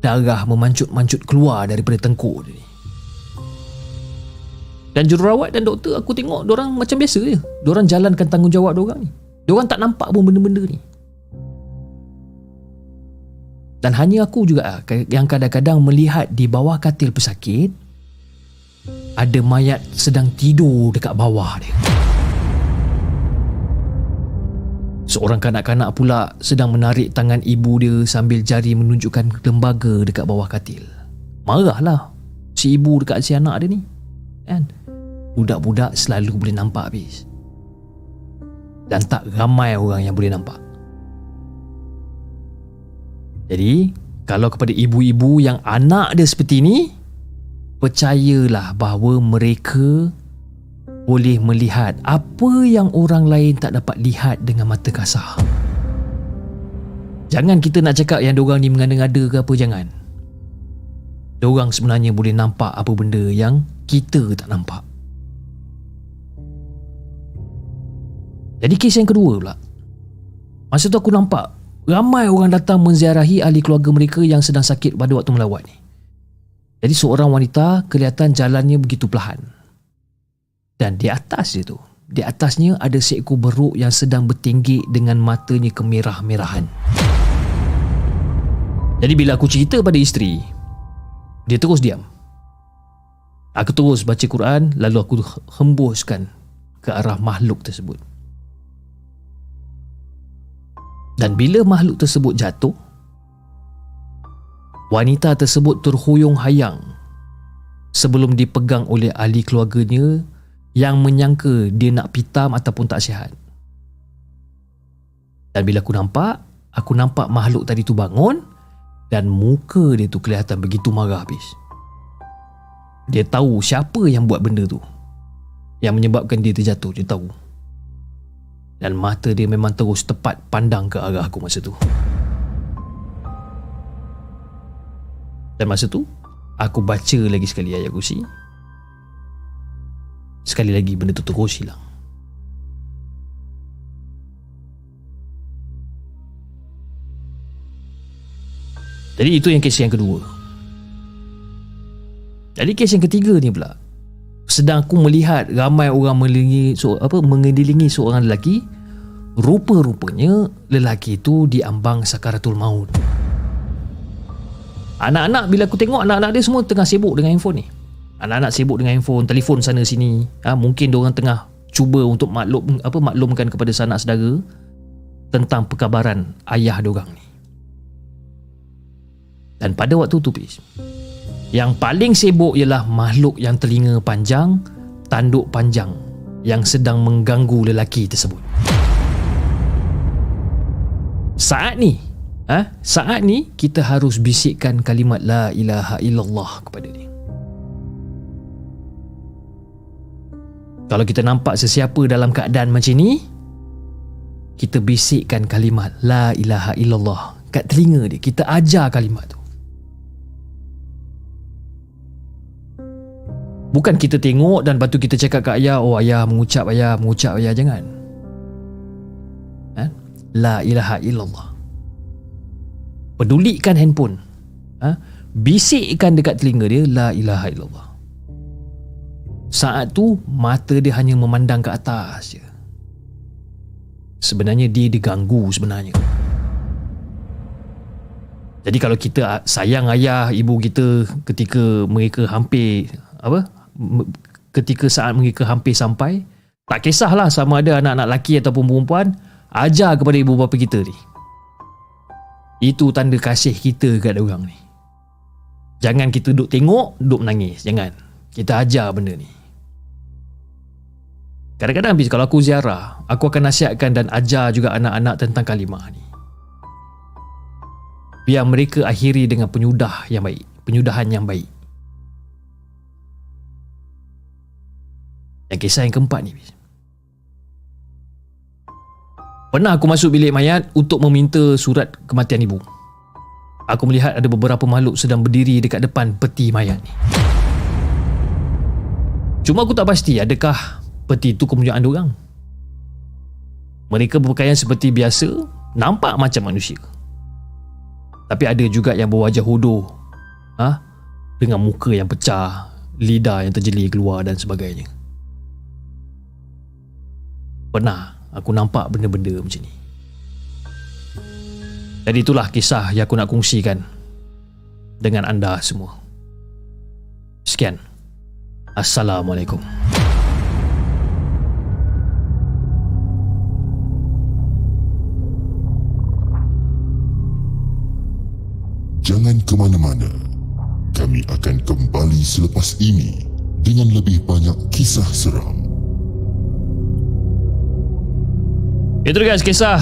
Darah memancut-mancut keluar daripada tengkuk dia ni. Dan jururawat dan doktor aku tengok diorang macam biasa je. Diorang jalankan tanggungjawab diorang ni. Diorang tak nampak pun benda-benda ni. Dan hanya aku juga yang kadang-kadang melihat di bawah katil pesakit ada mayat sedang tidur dekat bawah dia. Seorang kanak-kanak pula sedang menarik tangan ibu dia sambil jari menunjukkan lembaga dekat bawah katil. Marahlah si ibu dekat si anak dia ni. Kan? Budak-budak selalu boleh nampak habis, dan tak ramai orang yang boleh nampak. Jadi kalau kepada ibu-ibu yang anak dia seperti ni, percayalah bahawa mereka boleh melihat apa yang orang lain tak dapat lihat dengan mata kasar. Jangan kita nak cakap yang diorang ni mengada-ngada ke apa, jangan. Diorang sebenarnya boleh nampak apa benda yang kita tak nampak. Jadi kes yang kedua pula, masa tu aku nampak ramai orang datang menziarahi ahli keluarga mereka yang sedang sakit pada waktu melawat ni. Jadi seorang wanita kelihatan jalannya begitu perlahan, dan di atas dia tu, di atasnya ada seekor beruk yang sedang bertinggik dengan matanya kemerah-merahan. Jadi bila aku cerita pada isteri, dia terus diam. Aku terus baca Quran, lalu aku hembuskan ke arah makhluk tersebut. Dan bila makhluk tersebut jatuh, wanita tersebut terhuyung-hayang sebelum dipegang oleh ahli keluarganya yang menyangka dia nak pitam ataupun tak sihat. Dan bila aku nampak, aku nampak makhluk tadi tu bangun dan muka dia tu kelihatan begitu marah habis. Dia tahu siapa yang buat benda tu, yang menyebabkan dia terjatuh. Dia tahu. Dan mata dia memang terus tepat pandang ke arah aku masa tu. Dan masa tu aku baca lagi sekali ayat kursi. Sekali lagi benda tu terus hilang. Jadi itu yang kes yang kedua. Jadi kes yang ketiga ni pula, sedang aku melihat ramai orang mengelilingi, so, apa, mengelilingi seorang lelaki. Rupa-rupanya lelaki itu diambang sakaratul maut. Anak-anak, bila aku tengok anak-anak dia semua tengah sibuk dengan handphone ni. Anak-anak sibuk dengan handphone, telefon sana sini. Ha, mungkin diorang tengah cuba untuk maklum, apa, maklumkan kepada sanak saudara tentang perkabaran ayah diorang ni. Dan pada waktu tu please, yang paling sibuk ialah makhluk yang telinga panjang, tanduk panjang yang sedang mengganggu lelaki tersebut. Saat ni, ha? Saat ni kita harus bisikkan kalimat La ilaha illallah kepada dia. Kalau kita nampak sesiapa dalam keadaan macam ni, kita bisikkan kalimat La ilaha illallah kat telinga dia. Kita ajar kalimat tu. Bukan kita tengok dan lepas tu kita cakap kat ayah, oh ayah mengucap, ayah mengucap, ayah jangan. Ha? La ilaha illallah. Pedulikan handphone. Ha? Bisikkan dekat telinga dia La ilaha illallah. Saat tu mata dia hanya memandang ke atas je. Sebenarnya dia diganggu sebenarnya. Jadi kalau kita sayang ayah, ibu kita ketika mereka hampir apa ketika saat mereka hampir sampai, tak kisahlah sama ada anak-anak lelaki ataupun perempuan, ajar kepada ibu bapa kita ni. Itu tanda kasih kita kat orang ni. Jangan kita duduk tengok, duduk menangis, jangan. Kita ajar benda ni. Kadang-kadang habis kalau aku ziarah, aku akan nasihatkan dan ajar juga anak-anak tentang kalimah ni, biar mereka akhiri dengan penyudah yang baik, penyudahan yang baik. Dan kisah yang keempat ni, pernah aku masuk bilik mayat untuk meminta surat kematian ibu. Aku melihat ada beberapa makhluk sedang berdiri dekat depan peti mayat ni. Cuma aku tak pasti adakah peti itu kepunyaan diorang. Mereka berpakaian seperti biasa, nampak macam manusia. Tapi ada juga yang berwajah hodoh, ha? Dengan muka yang pecah, lidah yang terjeli keluar dan sebagainya. Pernah aku nampak benda-benda macam ni. Jadi itulah kisah yang aku nak kongsikan dengan anda semua. Sekian. Assalamualaikum. Jangan ke mana-mana. Kami akan kembali selepas ini dengan lebih banyak kisah seram. Itu guys, kisah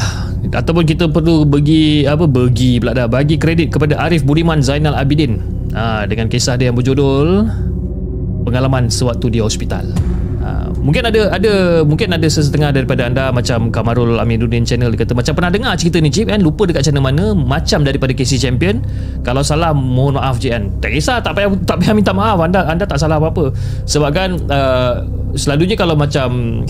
ataupun kita perlu bagi apa bagi pula dah bagi kredit kepada Arif Budiman Zainal Abidin ha, dengan kisah dia yang berjudul pengalaman sewaktu di hospital. Ha, mungkin ada ada mungkin ada sesetengah daripada anda macam Kamarul Aminuddin channel dia kata macam pernah dengar cerita ni Cip kan, lupa dekat channel mana macam daripada K C Champion. Kalau salah mohon maaf je kan. Tak kisah, tak payah tak payah minta maaf, anda anda tak salah apa-apa. Sebab kan uh, selalunya kalau macam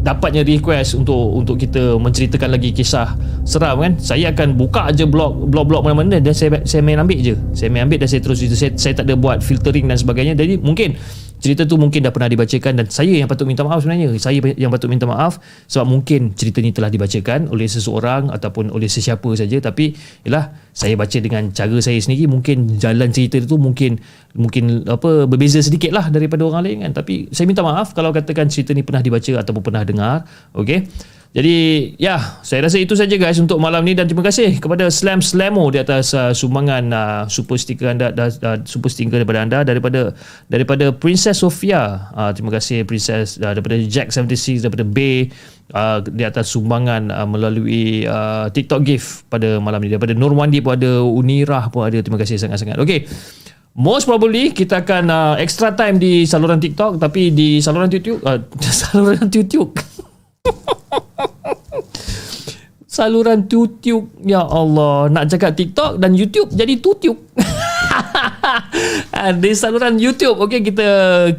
dapatnya request untuk untuk kita menceritakan lagi kisah seram kan, saya akan buka je blog blog-blog mana-mana dan saya saya main ambil je saya main ambil dan saya terus itu saya, saya tak ada buat filtering dan sebagainya. Jadi mungkin cerita tu mungkin dah pernah dibacakan dan saya yang patut minta maaf sebenarnya saya yang patut minta maaf sebab mungkin cerita ni telah dibacakan oleh seseorang ataupun oleh sesiapa saja, tapi yalah saya baca dengan cara saya sendiri, mungkin jalan cerita tu mungkin mungkin apa berbeza sedikit lah daripada orang lain kan, tapi saya minta maaf kalau katakan cerita ni pernah dibaca ataupun pernah dengar. Okey. Jadi ya, saya rasa itu saja guys untuk malam ni dan terima kasih kepada Slam Slamo di atas uh, sumbangan uh, super sticker anda dah uh, super sticker daripada anda daripada daripada Princess Sofia. Uh, terima kasih Princess uh, daripada Jack seventy-six daripada Bay uh, di atas sumbangan uh, melalui uh, TikTok gift pada malam ni, daripada Nurwandi pun ada, Unirah pun ada. Terima kasih sangat-sangat. Okey. Most probably kita akan uh, extra time di saluran TikTok tapi di saluran YouTube uh, saluran YouTube saluran YouTube, ya Allah, nak cakap TikTok dan YouTube jadi tutube. Di saluran YouTube. Okey, kita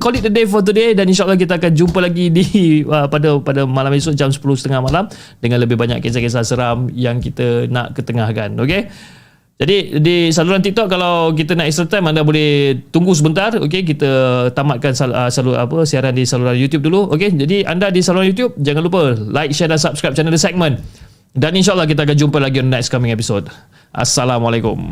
call it the day for today dan insyaAllah kita akan jumpa lagi di uh, pada pada malam esok jam sepuluh tiga puluh malam dengan lebih banyak kisah-kisah seram yang kita nak ketengahkan. Okey. Jadi di saluran TikTok kalau kita nak extra time anda boleh tunggu sebentar. Okey, kita tamatkan sal, uh, salur, apa siaran di saluran YouTube dulu. Okey, jadi anda di saluran YouTube jangan lupa like, share dan subscribe channel The Segment. Dan insyaAllah kita akan jumpa lagi on next coming episode. Assalamualaikum.